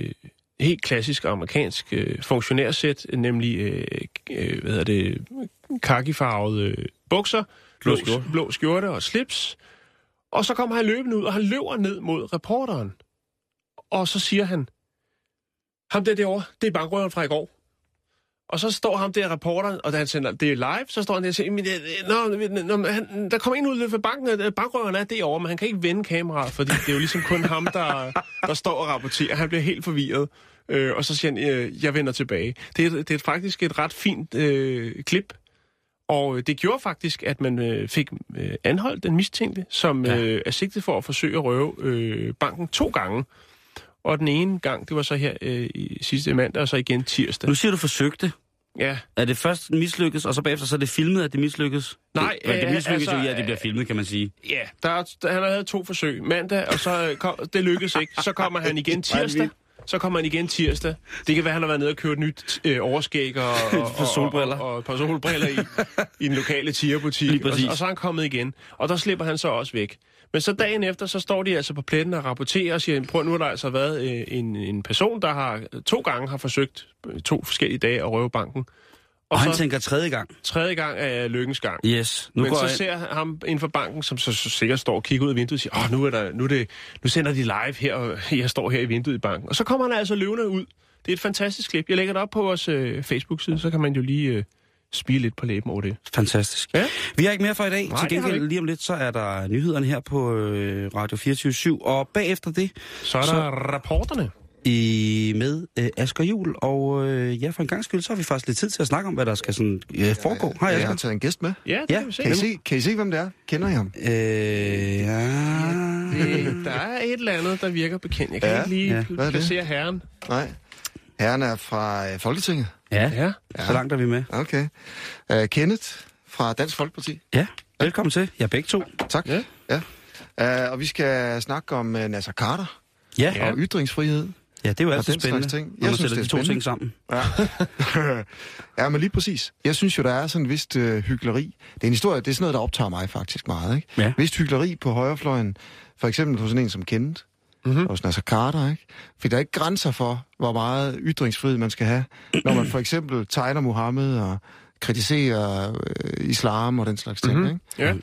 helt klassisk amerikansk funktionærsæt, nemlig kakifarvede bukser, blå skjorte og slips. Og så kommer han løbende ud, og han løber ned mod reporteren. Og så siger han, ham der derovre, det er bankrøveren fra i går. Og så står ham der reporteren, og da han sender, det er live, så står han der og siger, der kommer en ud fra banken, og bankrøveren er derovre, men han kan ikke vende kameraet, fordi det er jo ligesom kun ham, der står og rapporterer. Han bliver helt forvirret, og så siger han, jeg vender tilbage. Det er faktisk et ret fint klip, og det gjorde faktisk, at man fik anholdt den mistænkte, som er sigtet for at forsøge at røve banken 2 gange. Og den ene gang, det var så her i sidste mandag, og så igen tirsdag. Nu siger du forsøgte. Ja. Er det først mislykkedes, og så bagefter så er det filmet, at det mislykkes? Nej. Det mislykkes altså, jo, at det bliver filmet, kan man sige. Ja, han havde 2 forsøg. Mandag, og så det lykkedes ikke. Så kommer han igen tirsdag. Det kan være, han har været nede og kørt nyt overskæg og et par solbriller i den lokale tierbutik. Og så er han kommet igen. Og der slipper han så også væk. Men så dagen efter, så står de altså på pletten og rapporterer og siger, prøv nu har der altså været en person, der har 2 gange har forsøgt 2 forskellige dage at røve banken. Og han så, tænker 3. gang. 3. gang er lykkens gang. Yes. Nu men så ser ham inden for banken, som så sikkert står og kigger ud af vinduet og siger, nu sender de live her, og jeg står her i vinduet i banken. Og så kommer han altså løvende ud. Det er et fantastisk klip. Jeg lægger det op på vores Facebook-side, så kan man jo lige... spille lidt på læben over det. Fantastisk. Ja. Vi har ikke mere for i dag. Nej, til gengæld lige om lidt, så er der nyhederne her på Radio 24/7. Og bagefter det... Så er der rapporterne. Med Asger Juhl. Og for en gang skyld, så har vi faktisk lidt tid til at snakke om, hvad der skal sådan, foregå. Har jeg har taget en gæst med. Ja, det kan vi se. Kan I se, hvem det er? Kender I ham? Der er et eller andet, der virker bekendt. Jeg kan ikke lige placere herren. Nej. Herren er fra Folketinget. Ja, så langt er vi med. Okay. Kenneth fra Dansk Folkeparti. Ja, velkommen til. Jeg er begge to. Tak. Ja. Og vi skal snakke om Naser Khader og ytringsfrihed. Ja, det er jo altid spændende, når man sætter de to ting sammen. Ja. Ja, men lige præcis. Jeg synes jo, der er sådan et vist hykleri. Det er en historie, det er sådan noget, der optager mig faktisk meget. Ikke? Ja. Vist hykleri på højrefløjen, for eksempel hos en som Kenneth. Mm-hmm. Og sådan altså Khader, ikke? For der er ikke grænser for, hvor meget ytringsfrihed man skal have, når man for eksempel tegner Mohammed og kritiserer islam og den slags ting, ikke? Yeah.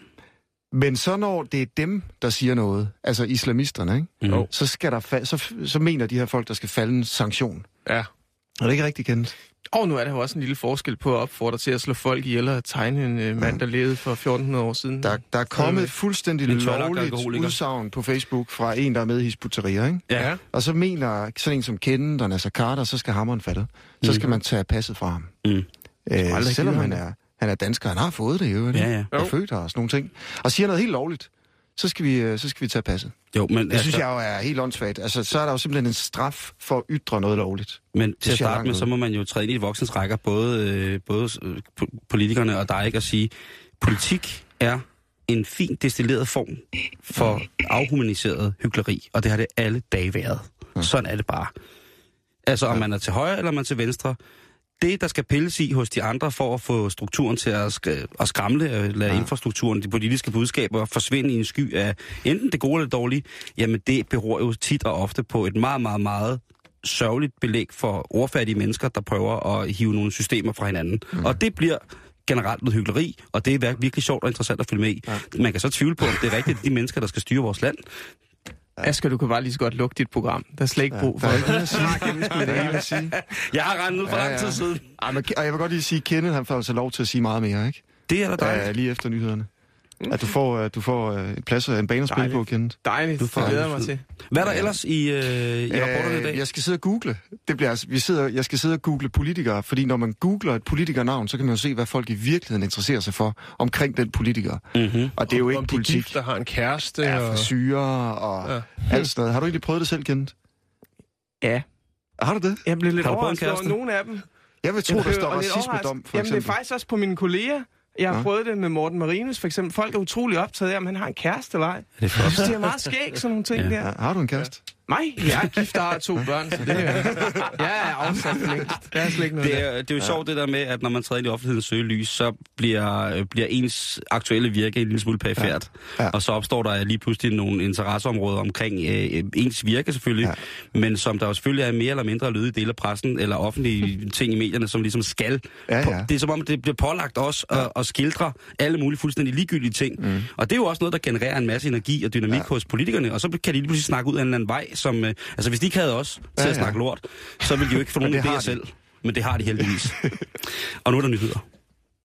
Men så når det er dem, der siger noget, altså islamisterne, ikke? Mm-hmm. Så skal der så mener de her folk, der skal falde en sanktion. Ja. Er det ikke rigtigt kendt? Og nu er der jo også en lille forskel på at opfordre til at slå folk ihjel og tegne en mand, der levede for 1400 år siden. Der er kommet fuldstændig lovligt udsagn på Facebook fra en, der er med i Hizb ut-Tahrir, ikke? Ja. Og så mener sådan en som Kenneth og Naser Khader, så skal hammeren falde. Så skal man tage passet fra ham. Selvom han er dansker, han har fået det jo. Og født her og sådan nogle ting. Og siger noget helt lovligt. Så skal vi tage passet. Jo, men det synes jeg jo er helt åndssvagt. Altså, så er der jo simpelthen en straf for at ytre noget lovligt. Men til at starte med, så må man jo træde ind i voksens rækker, både politikerne og dig, ikke, at sige, politik er en fin destilleret form for afhumaniseret hykleri, og det har det alle dage været. Ja. Sådan er det bare. Altså, om man er til højre eller man er til venstre, det, der skal pilles i hos de andre for at få strukturen til at skramle, lade infrastrukturen, de politiske budskaber forsvinde i en sky af enten det gode eller det dårlige, jamen det beror jo tit og ofte på et meget, meget, meget sørgeligt belæg for ordfærdige mennesker, der prøver at hive nogle systemer fra hinanden. Mm. Og det bliver generelt noget hykleri, og det er virkelig sjovt og interessant at følge med i. Ja. Man kan så tvivle på, om det er rigtigt, de mennesker, der skal styre vores land. Asger, du kan bare lige så godt lukke dit program. Der er slet ikke brug for det. Jeg har rendt ud for lang tid siden. Og jeg vil godt lige sige, at Kenneth, han får altså lov til at sige meget mere, ikke? Det er der dejligt. Lige efter nyhederne. At du får en plads og en bane at spille på, Kenneth. Dejligt, det glæder mig til. Hvad er der ellers i rapporterne i dag? Jeg skal sidde og google. Jeg skal sidde og google politikere, fordi når man googler et politikernavn, så kan man jo se, hvad folk i virkeligheden interesserer sig for omkring den politiker. Mm-hmm. Og det er jo ikke politik. Gift, der har en kæreste. Ja, frisyrer og alt sådan noget. Har du egentlig prøvet det selv, Kenneth? Ja. Har du det? Jeg blev lidt overrasket over nogle af dem. Jeg vil tro, der står racismedom, for eksempel. Jamen, det er faktisk også på mine kolleger. Jeg har prøvet det med Morten Marinus, for eksempel. Folk er utrolig optaget af, om han har en kæreste eller ej. Det er meget skægt, sådan nogle ting der. Har du en kæreste? Nej, jeg er gift, der har 2 børn, så det er jeg er afsat længst. Det er jo sjovt det der med, at når man træder ind i offentlighedens søgelys, så bliver ens aktuelle virke en lille smule perifært. Ja. Ja. Og så opstår der lige pludselig nogle interesseområder omkring ens virke selvfølgelig, men som der jo selvfølgelig er mere eller mindre lydige dele af pressen eller offentlige ting i medierne, som ligesom skal. Ja, ja. Det er som om, det bliver pålagt os at skildre alle mulige fuldstændig ligegyldige ting. Mm. Og det er jo også noget, der genererer en masse energi og dynamik hos politikerne, og så kan de lige pludselig snakke ud af en eller anden vej, som, altså hvis de ikke havde os til at snakke lort, så ville de jo ikke få nogen idéer selv. Men det har de heldigvis. Og nu er der nyheder.